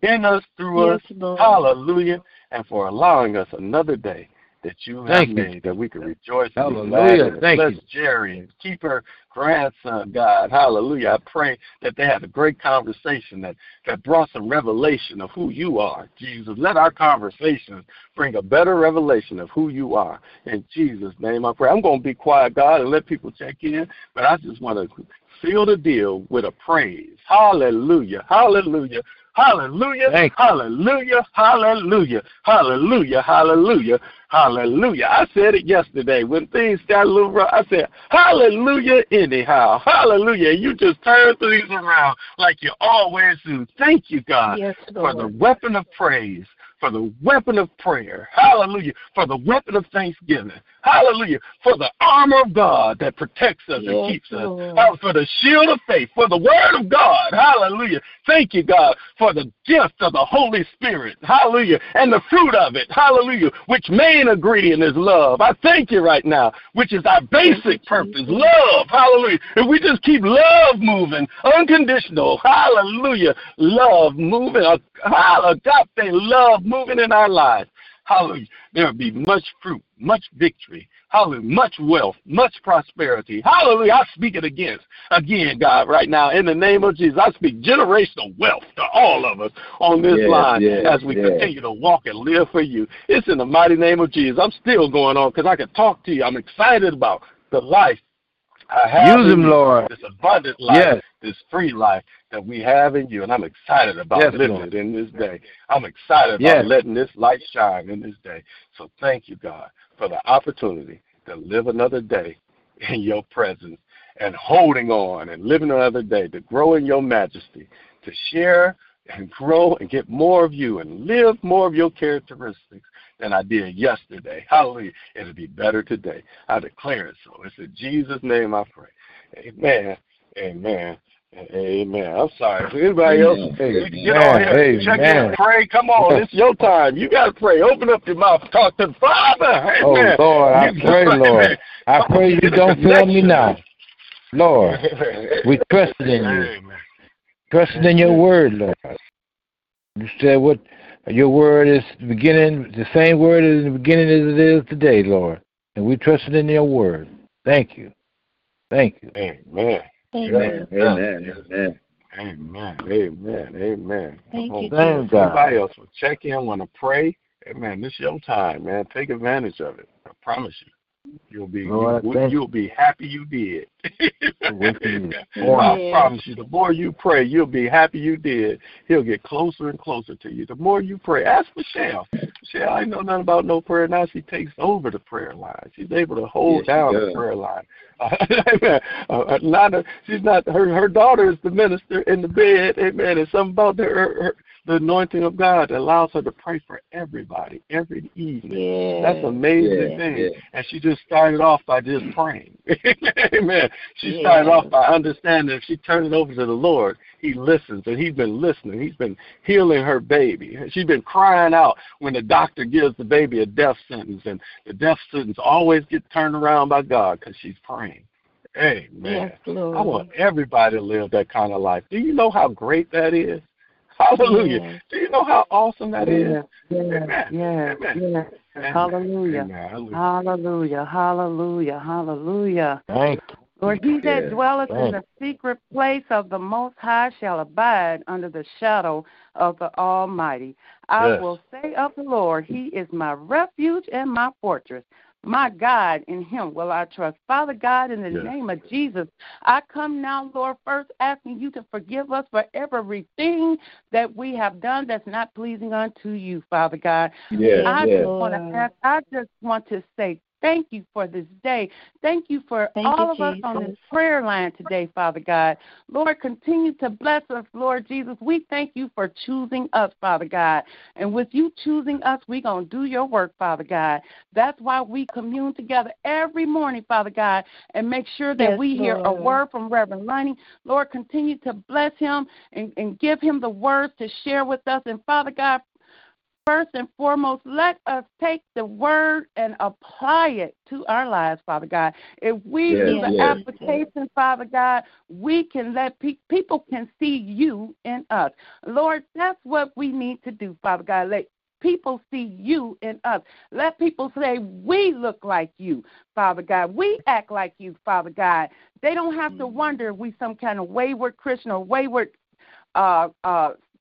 in us, through us. Lord. Hallelujah. And for allowing us another day that you have made that we can rejoice in. Hallelujah. Bless Jerry and keep her grandson, God. Hallelujah. I pray that they had a great conversation that brought some revelation of who you are, Jesus. Let our conversations bring a better revelation of who you are. In Jesus' name I pray. I'm going to be quiet, God, and let people check in, but I just want to seal the deal with a praise. Hallelujah. Hallelujah. Hallelujah, hallelujah, hallelujah, hallelujah, hallelujah, hallelujah. I said it yesterday when things got a little rough. I said, hallelujah anyhow, hallelujah. You just turn things around like you always do. Thank you, God, for the weapon of praise, for the weapon of prayer, hallelujah, for the weapon of thanksgiving, hallelujah, for the armor of God that protects us and keeps us, for the shield of faith, for the word of God, hallelujah. Thank you, God, for the gift of the Holy Spirit, hallelujah, and the fruit of it, hallelujah, which main ingredient is love. I thank you right now, which is our basic purpose, love, hallelujah. If we just keep love moving, unconditional, hallelujah, love moving, agape love moving in our lives. Hallelujah. There will be much fruit, much victory. Hallelujah. Much wealth, much prosperity. Hallelujah. I speak it again, God, right now. In the name of Jesus, I speak generational wealth to all of us on this line as we continue to walk and live for you. It's in the mighty name of Jesus. I'm still going on because I can talk to you. I'm excited about the life I have. Use him, Lord. This abundant life, this free life that we have in you, and I'm excited about living Lord. It in this day. I'm excited about letting this light shine in this day. So thank you, God, for the opportunity to live another day in your presence and holding on and living another day to grow in your majesty, to share and grow and get more of you and live more of your characteristics than I did yesterday. Hallelujah. It'll be better today. I declare it so. It's in Jesus' name I pray. Amen. Amen. Amen. I'm sorry. For anybody else, get on here. Amen. Check in. Pray. Come on. It's your time. You got to pray. Open up your mouth. Talk to the Father. Amen. Oh, Lord. I pray, Lord. I pray you don't fail me now. Lord, we trusted in you. Amen. Trusted in your word, Lord. You said what your word is the beginning, the same word is in the beginning as it is today, Lord. And we trusted in your word. Thank you. Thank you. Amen. Amen. Amen. Amen. Amen. Amen. Amen. Thank you. Somebody else will check in, want to pray. Amen. This is your time, man. Take advantage of it. I promise you. You'll be happy you did. I promise you, the more you pray, you'll be happy you did. He'll get closer and closer to you. The more you pray, ask Michelle. Michelle, I know nothing about no prayer. Now she takes over the prayer line. She's able to hold down the prayer line. Her daughter is the minister in the bed. Amen. And something about her the anointing of God allows her to pray for everybody every evening. Yeah, that's an amazing thing. Yeah. And she just started off by just praying. Amen. She started off by understanding if she turned it over to the Lord, he listens, and he's been listening. He's been healing her baby. She's been crying out when the doctor gives the baby a death sentence, and the death sentence always gets turned around by God because she's praying. Amen. Yes, Lord. I want everybody to live that kind of life. Do you know how great that is? Hallelujah. Yes. Do you know how awesome that is? Yes. Amen. Yes. Amen. Yes. Amen. Hallelujah. Amen. Hallelujah. Hallelujah. Hallelujah. Thank you. Lord, he that dwelleth in the secret place of the Most High shall abide under the shadow of the Almighty. I will say of the Lord, he is my refuge and my fortress. My God, in him will I trust. Father God, in the name of Jesus, I come now, Lord, first asking you to forgive us for everything that we have done that's not pleasing unto you, Father God. I just want to say thank you for this day. Thank you for all of us on this prayer line today, Father God. Lord, continue to bless us, Lord Jesus. We thank you for choosing us, Father God. And with you choosing us, we're going to do your work, Father God. That's why we commune together every morning, Father God, and make sure that we hear a word from Reverend Lunny. Lord, continue to bless him and give him the words to share with us. And Father God, first and foremost, let us take the word and apply it to our lives, Father God. If we do the application, Father God, we can let people can see you in us. Lord, that's what we need to do, Father God. Let people see you in us. Let people say, we look like you, Father God. We act like you, Father God. They don't have to wonder if we some kind of wayward Christian or wayward server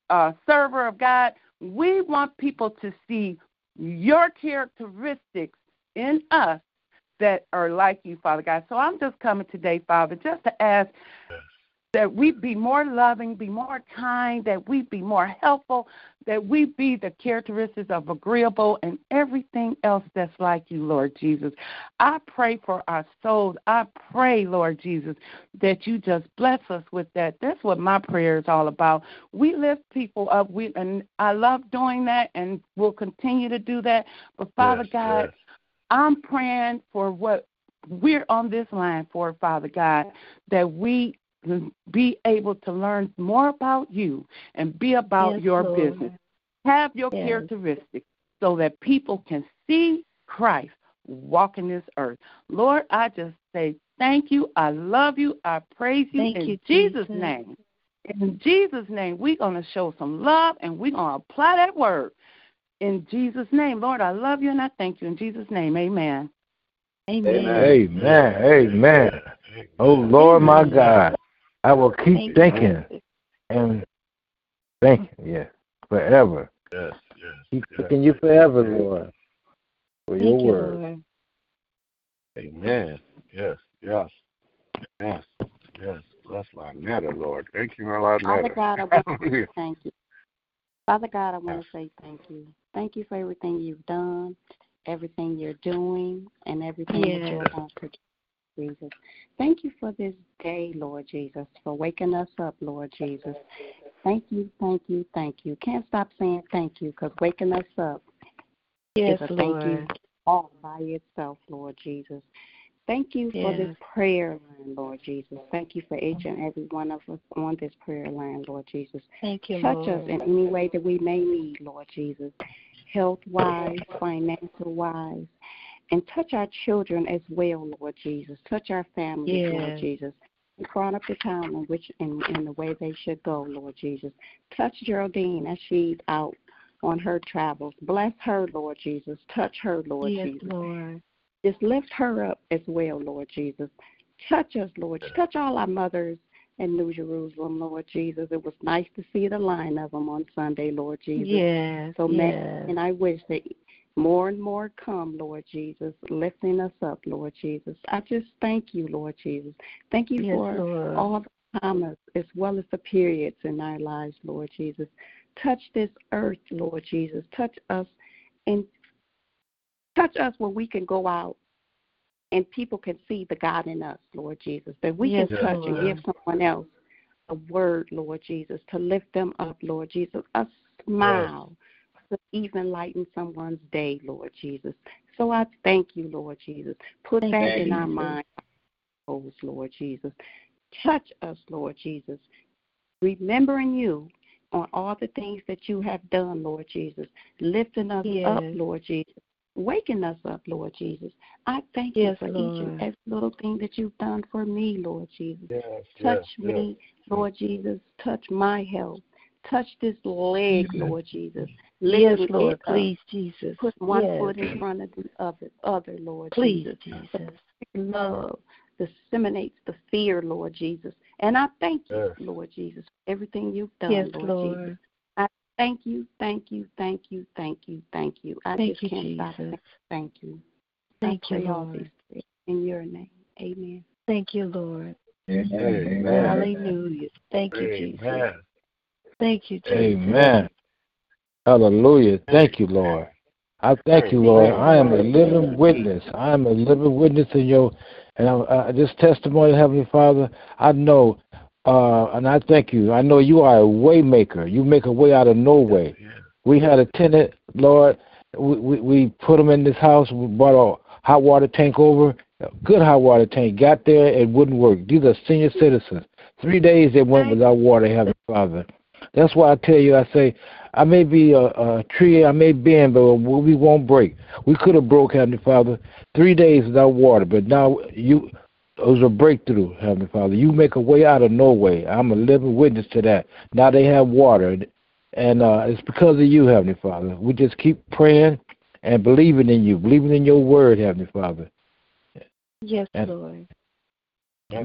of God. We want people to see your characteristics in us that are like you, Father God. So I'm just coming today, Father, just to ask that we be more loving, be more kind, that we be more helpful, that we be the characteristics of agreeable and everything else that's like you, Lord Jesus. I pray for our souls. I pray, Lord Jesus, that you just bless us with that. That's what my prayer is all about. We lift people up, and I love doing that, and we'll continue to do that. But, Father God, I'm praying for what we're on this line for, Father God, that we be able to learn more about you and be about your business. Have your characteristics so that people can see Christ walking this earth. Lord, I just say thank you. I love you. I praise you. In Jesus' name. In Jesus' name, we're going to show some love and we're going to apply that word. In Jesus' name, Lord, I love you and I thank you. In Jesus' name, amen. Amen. Amen. Amen. Oh, Lord, my God. I will keep thanking and thanking you forever. Yes, keep thanking you forever, Lord, for your word. Lord. Amen. Yes. Bless Lynetta, Lord. Thank you, Lynetta. Father God, I want to say thank you. Thank you for everything you've done, everything you're doing, and everything that you're going to do. Jesus. Thank you for this day, Lord Jesus, for waking us up, Lord Jesus. Thank you. Can't stop saying thank you because waking us up is a Lord. Thank you all by itself, Lord Jesus. Thank you for this prayer line, Lord Jesus. Thank you for each and every one of us on this prayer line, Lord Jesus. Thank you, Lord. Touch us in any way that we may need, Lord Jesus, health-wise, financial-wise. And touch our children as well, Lord Jesus. Touch our families, Lord Jesus. We brought up the town in the way they should go, Lord Jesus. Touch Geraldine as she's out on her travels. Bless her, Lord Jesus. Touch her, Lord Jesus. Yes, Lord. Just lift her up as well, Lord Jesus. Touch us, Lord. Touch all our mothers in New Jerusalem, Lord Jesus. It was nice to see the line of them on Sunday, Lord Jesus. Yes, so, and I wish that more and more come, Lord Jesus, lifting us up, Lord Jesus. I just thank you, Lord Jesus. Thank you for all the promise as well as the periods in our lives, Lord Jesus. Touch this earth, Lord Jesus. Touch us and touch us where we can go out and people can see the God in us, Lord Jesus, that we can touch and give someone else a word, Lord Jesus, to lift them up, Lord Jesus. Us smile could even lighten someone's day, Lord Jesus. So I thank you, Lord Jesus. Put that in our mind, Lord Jesus. Touch us, Lord Jesus, remembering you on all the things that you have done, Lord Jesus, lifting us up, Lord Jesus, waking us up, Lord Jesus. I thank you for Lord. Each and every little thing that you've done for me, Lord Jesus. Touch me, Lord Jesus. Touch my health. Touch this leg, Lord Jesus. Lift Lord, please, Jesus. Put one foot in front of the other, Lord Jesus. Love disseminates the fear, Lord Jesus. And I thank you, Lord Jesus, for everything you've done, Lord Jesus. I thank you. I thank just can't stop. Thank you. Thank you, Lord. In your name. Amen. Thank you, Lord. Amen. Hallelujah. Thank you, Jesus. Thank you, Jesus. Amen. Hallelujah. Thank you, Lord. I thank you, Lord. I am a living witness. I am a living witness in your, and I, this testimony, Heavenly Father, I know, and I thank you. I know you are a way maker. You make a way out of no way. We had a tenant, Lord. We put him in this house. We brought a hot water tank over, a good hot water tank. Got there, it wouldn't work. These are senior citizens. 3 days they went without water, Heavenly Father. That's why I tell you, I say, I may be a tree, I may bend, but we won't break. We could have broke, Heavenly Father, 3 days without water, but now you, it was a breakthrough, Heavenly Father. You make a way out of no way. I'm a living witness to that. Now they have water, and it's because of you, Heavenly Father. We just keep praying and believing in you, believing in your word, Heavenly Father. Yes, and Lord.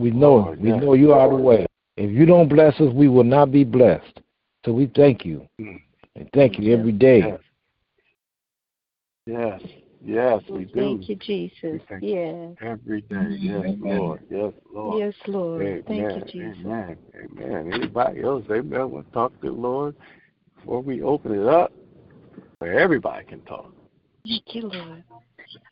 We know it. We know you are the way. If you don't bless us, we will not be blessed. So we thank you. And thank you every day. Yes, we do. Thank you, Jesus. Yes. Every day. Yes, Lord. Yes, Lord. Yes, Lord. Amen. Thank you, Jesus. Amen. Amen. Anybody else, amen, want to talk to the Lord before we open it up where everybody can talk? Thank you, Lord.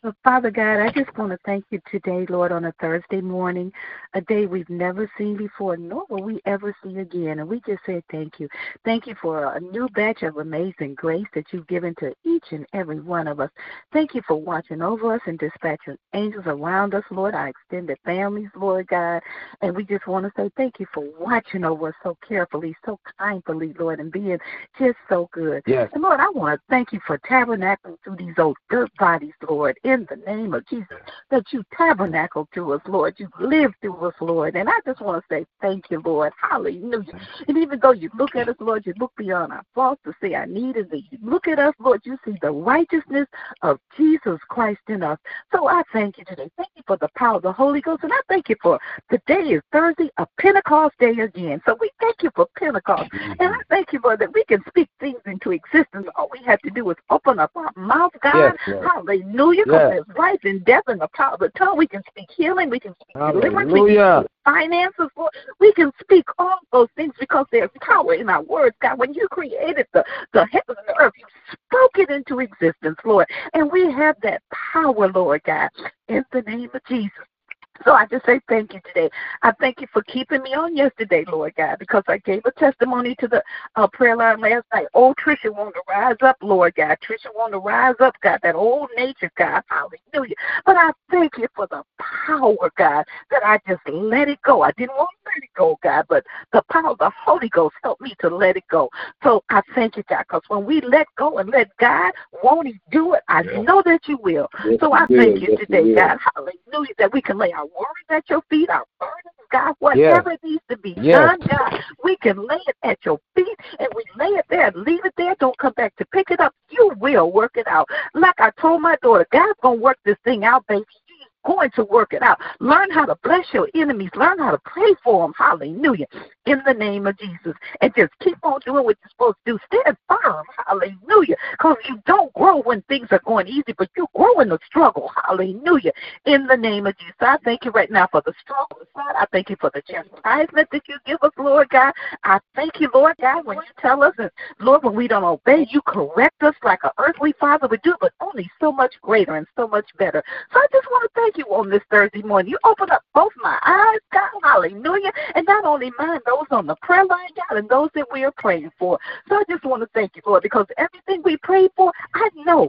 Well, Father God, I just want to thank you today, Lord, on a Thursday morning, a day we've never seen before, nor will we ever see again. And we just say thank you. Thank you for a new batch of amazing grace that you've given to each and every one of us. Thank you for watching over us and dispatching angels around us, Lord, our extended families, Lord God. And we just want to say thank you for watching over us so carefully, so kindly, Lord, and being just so good. Yes. And Lord, I want to thank you for tabernacling through these old dirt bodies, Lord, in the name of Jesus, that you tabernacled to us, Lord. You lived through us, Lord. And I just want to say thank you, Lord. Hallelujah. And even though you look at us, Lord, you look beyond our faults to see our need. And you look at us, Lord, you see the righteousness of Jesus Christ in us. So I thank you today. Thank you for the power of the Holy Ghost. And I thank you for today is Thursday, a Pentecost day again. So we thank you for Pentecost. And I thank you, Lord, that we can speak things into existence. All we have to do is open up our mouth, God. Yes, hallelujah. Because there's life and death in the power of the tongue. We can speak healing. We can speak deliverance. We can speak finances. Lord, we can speak all those things because there's power in our words, God. When you created the heaven and the earth, you spoke it into existence, Lord. And we have that power, Lord God, in the name of Jesus. So I just say thank you today. I thank you for keeping me on yesterday, Lord God, because I gave a testimony to the prayer line last night. Oh, Trisha wanted to rise up, Lord God. Trisha wanted to rise up, God, that old nature, God. Hallelujah. But I thank you for the power, God, that I just let it go. I didn't want to let it go, God, but the power of the Holy Ghost helped me to let it go. So I thank you, God, because when we let go and let God, won't he do it? I know that you will. Yes, so I thank you today, God. Hallelujah, that we can lay our worries at your feet, our burdens, God, whatever needs to be done, God, we can lay it at your feet, and we lay it there, leave it there, don't come back to pick it up. You will work it out. Like I told my daughter, God's going to work this thing out, baby. He's going to work it out. Learn how to bless your enemies. Learn how to pray for them. Hallelujah. In the name of Jesus. And just keep on doing what you're supposed to do. Stand firm. Hallelujah. Because you don't grow when things are going easy, but you grow in the struggle. Hallelujah. In the name of Jesus. I thank you right now for the struggle. I thank you for the chastisement that you give us, Lord God. I thank you, Lord God, when you tell us, and Lord, when we don't obey, you correct us like an earthly father would do, but only so much greater and so much better. So I just want to thank thank you on this Thursday morning. You opened up both my eyes, God, hallelujah, and not only mine, those on the prayer line, God, and those that we are praying for. So I just want to thank you, Lord, because everything we prayed for, I know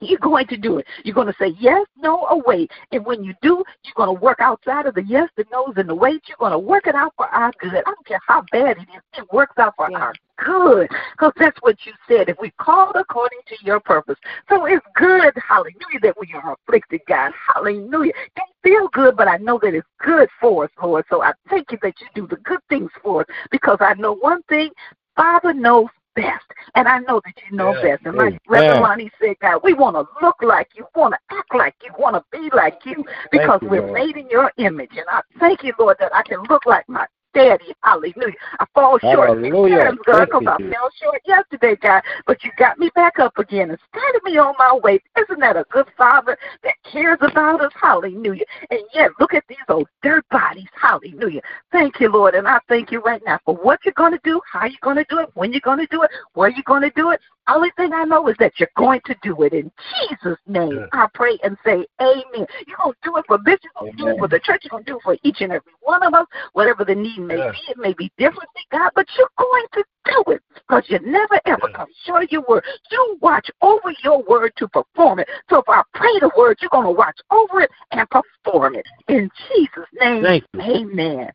you're going to do it. You're going to say yes, no, or wait. And when you do, you're going to work outside of the yes, the no's, and the wait. You're going to work it out for our good. I don't care how bad it is. It works out for our good, because that's what you said. If we called according to your purpose. So it's good, hallelujah, that we are afflicted, God. Hallelujah. Don't feel good, but I know that it's good for us, Lord. So I thank you that you do the good things for us, because I know one thing, Father knows best, and I know that you know best. And like Reverend Lonnie said, God, we want to look like you, want to act like you, want to be like you, because we're made in your image. And I thank you, Lord, that I can look like my Daddy, hallelujah. I fall short sometimes, God, because I fell short yesterday, God, but you got me back up again and started me on my way. Isn't that a good Father that cares about us? Hallelujah. And yet, look at these old dirt bodies. Hallelujah. Thank you, Lord, and I thank you right now for what you're going to do, how you're going to do it, when you're going to do it, where you're going to do it. Only thing I know is that you're going to do it. In Jesus' name, I pray and say amen. You're going to do it for this, you're going to do it for the church, you're going to do it for each and every one of us, whatever the need may be. It may be different, God, but you're going to do it, because you never, ever come short of your word. You watch over your word to perform it. So if I pray the word, you're going to watch over it and perform it. In Jesus' name, amen.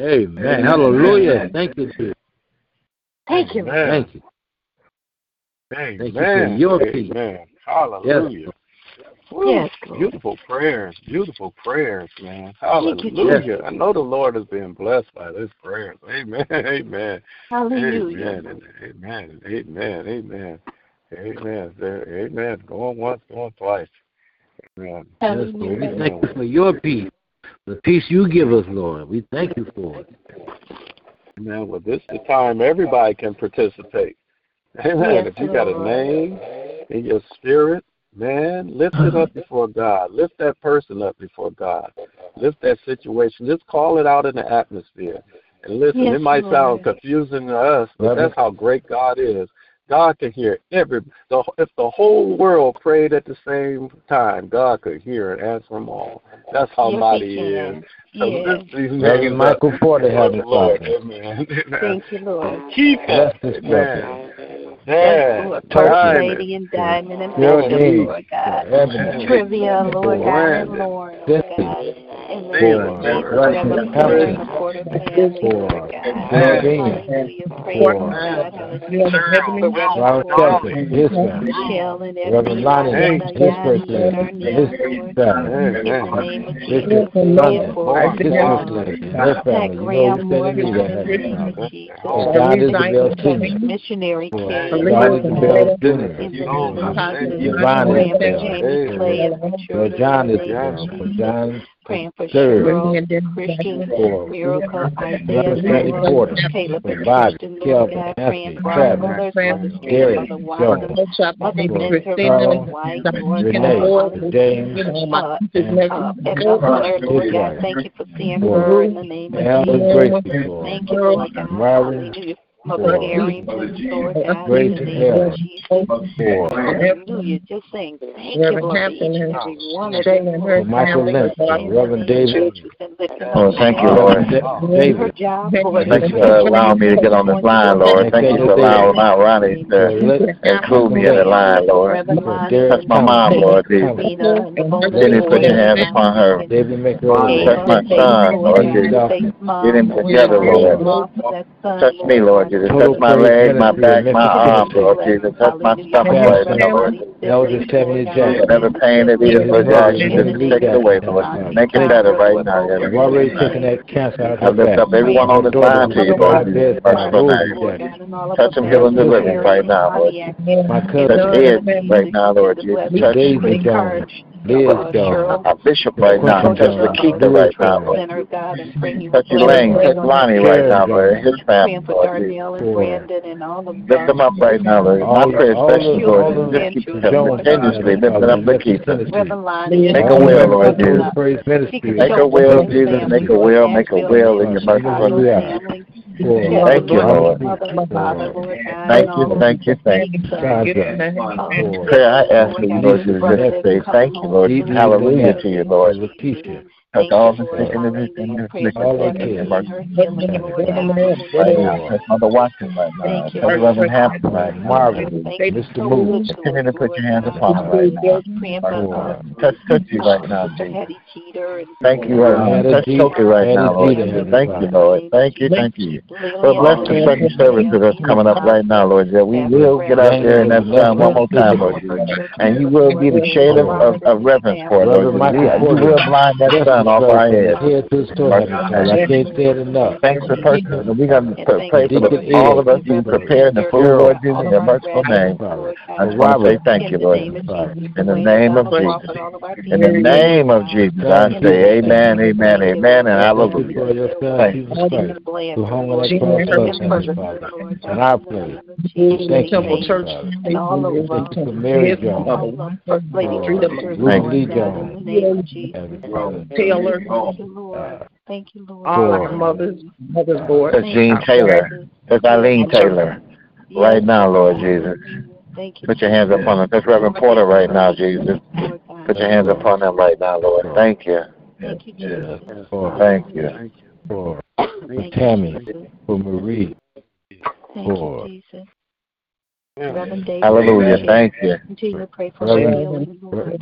Amen. Hallelujah. Amen. Thank you, Jesus. Thank you. Thank you. Amen. Thank you for your peace. Amen. Hallelujah. Yes. Beautiful prayers, man. Hallelujah. I know the Lord has been blessed by this prayer. Amen. Amen. Hallelujah. Amen. Amen. Amen. Amen. Amen. Amen. Going once, going twice. Amen. Hallelujah. We thank you for your peace, the peace you give us, Lord. We thank you for it. Amen. Well, this is the time everybody can participate. Amen. Yes, if you got a name in your spirit, man, lift it up before God. Lift that person up before God. Lift that situation. Just call it out in the atmosphere. And listen, it might sound confusing to us, but that's how great God is. God can hear if the whole world prayed at the same time, God could hear and answer them all. That's how mighty He is. So listen, Michael Porter, Lord, amen. Thank you, Lord. Keep us, man. Palladium, diamond, and platinum, Lord God. Trivia, Lord God, Lord God. And Missionary, praying for Cheryl, Christian, Miracle, Isaiah, Caleb, Christian, Lord God, praying for our mothers, Mother Wilder, Mother Mentor, Mother White, Lord God, Lord God, thank you for seeing her in the name of Jesus. Thank you, Lord God, hallelujah. Mother Mary, Lord God, in the name of Jesus. Hallelujah. Just saying thank you, Lord, every one of them. Reverend David. Thank you, Lord. Thank you for allowing me to get on this line, Lord. Thank you for allowing my Ronnie to include me in the line, Lord. Touch my mom, Lord Jesus. Didn't put your hands upon her. Touch my son, Lord Jesus. Get him together, Lord. Touch me, Lord. Touch my leg, my back, my arm, Lord Jesus. Touch my stomach, Lord. Whatever pain it is, Lord God, you just take it away, Lord. Make it better right now. I lift up everyone on this line to you, Lord. Touch them, heal, and deliver right now, Lord. Touch Ed right now, Lord Jesus. Touch our bishop right now. Touch the Keita right now, Lord. Touch Elaine, touch Lonnie right now, Lord. His family, Lord Jesus. Lift them up right now, Lord. My prayer especially, Lord, just keep them continuously lifting up the Keita. Make a will, Lord Jesus. Make a will, Jesus. Make a will in your mercy, Lord. Thank you, Lord. Thank you. Prayer I ask you, Lord, to just say thank you, Lord. Hallelujah to you, Lord. Touch all the sick and the afflicted. Touch Mother Watson right now. Touch Reverend Hampton right now. Marvin, Mr. Moon. Continue to put your hands upon her right now. Touch you right now, Jesus. Thank you, Lord. Touch Toki right now, Lord. Thank you, Lord. Thank you. But bless the Sunday service that's coming up right now, Lord. We will get out there in that time one more time, Lord. And you will be the shade of reverence for it, Lord. You will blind that sun off our heads. I can't say it enough. Thanks for personal. We're going to pray for all of us to prepare the food, Lord Jesus, in your merciful name. I just want to say thank you, Lord. In the name of Jesus. In the name of Jesus, I say amen, and hallelujah. Thank you. And I pray. Thank you, Church. Mary Jones. Ruby Jones. Taylor. Thank you, Lord. All our mothers, Lord. That's Jean Taylor. That's Eileen Taylor. Right now, Lord Jesus. Thank you. Put your hands upon them. That's Reverend Porter right now, Jesus. Put your hands upon them right now, Lord. Thank you. Thank you, Jesus. Thank you. For Tammy, for Marie. Thank you, Jesus. Hallelujah! Thank you. Continue to pray for healing, Lord.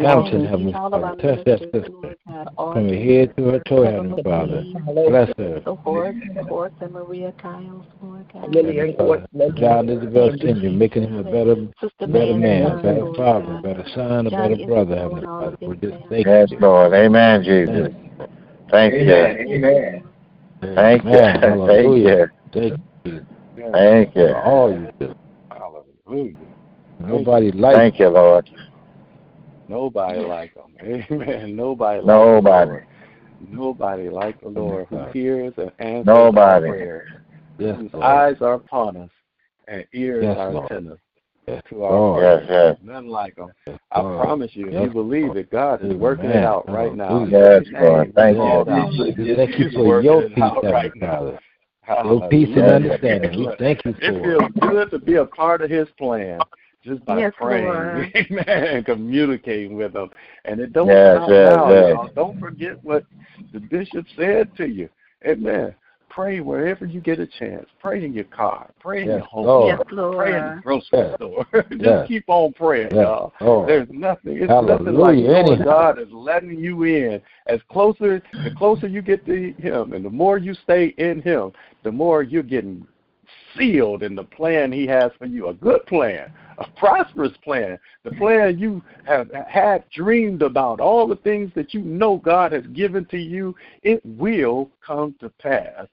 Fountain, Heavenly Father, touch that sister from her head to her toe, Heavenly Father. Bless her. Horace and Maria Kyles, Lord God. John Elizabeth Senior, making him a better man, better father, better son, a better brother, Heavenly Father. We just thank you. Yes, Lord. Amen, Jesus. Thank you. Amen. Thank you. Thank you. Thank you. All you do. Hallelujah. Nobody like him. Thank you, Lord. Nobody like him. Amen. Nobody like him. Nobody like the Lord who hears and answers prayer. Yes, whose eyes are upon us and ears are attentive to our prayers. Yes. None like him. I promise you, if you believe it, God is working it out right now. Yes, Lord. Thank you. Thank you for your peace, Heavenly Father. Peace and understanding. We thank you for it. It feels good to be a part of his plan just by praying. Lord. Amen. Communicating with him. And it don't count out. Y'all. Don't forget what the bishop said to you. Amen. Pray wherever you get a chance. Pray in your car. Pray in your home. Lord. Yes, Lord. Pray in the grocery store. Just keep on praying, y'all. Lord. There's nothing. It's nothing like God is letting you in. The closer you get to him and the more you stay in him, the more you're getting sealed in the plan he has for you. A good plan, a prosperous plan, the plan you have had dreamed about, all the things that you know God has given to you, it will come to pass.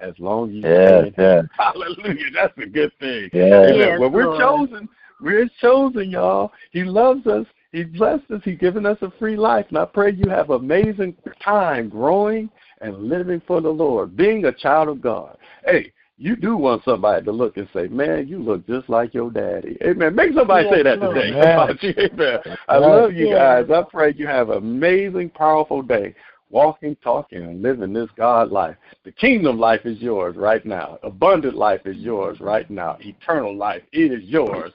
As long as you can. Hallelujah. That's a good thing. When we're chosen, y'all. He loves us. He blessed us. He's given us a free life. And I pray you have amazing time growing and living for the Lord, being a child of God. Hey, you do want somebody to look and say, man, you look just like your daddy. Amen. Make somebody say that today. Amen. I love you guys. I pray you have an amazing, powerful day. Walking, talking, and living this God life. The kingdom life is yours right now. Abundant life is yours right now. Eternal life is yours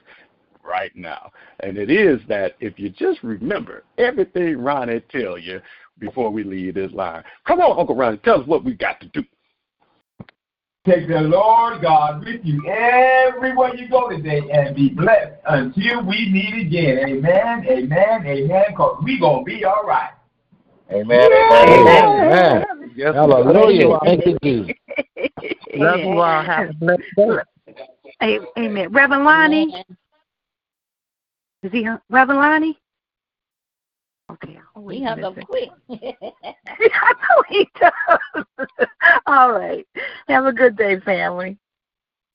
right now. And it is that if you just remember everything Ronnie tell you before we leave this line. Come on, Uncle Ronnie, tell us what we got to do. Take the Lord God with you everywhere you go today and be blessed until we meet again. Amen. Because we're going to be all right. Amen. Hallelujah. Thank you, Jesus. Love you all. Have a blessed day. Amen. Reverend Lonnie? Is he on? Reverend Lonnie? Okay. We have them quick. I know he does. All right. Have a good day, family.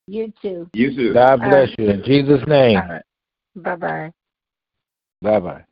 You too. God bless you. In Jesus' name. All right. Bye-bye.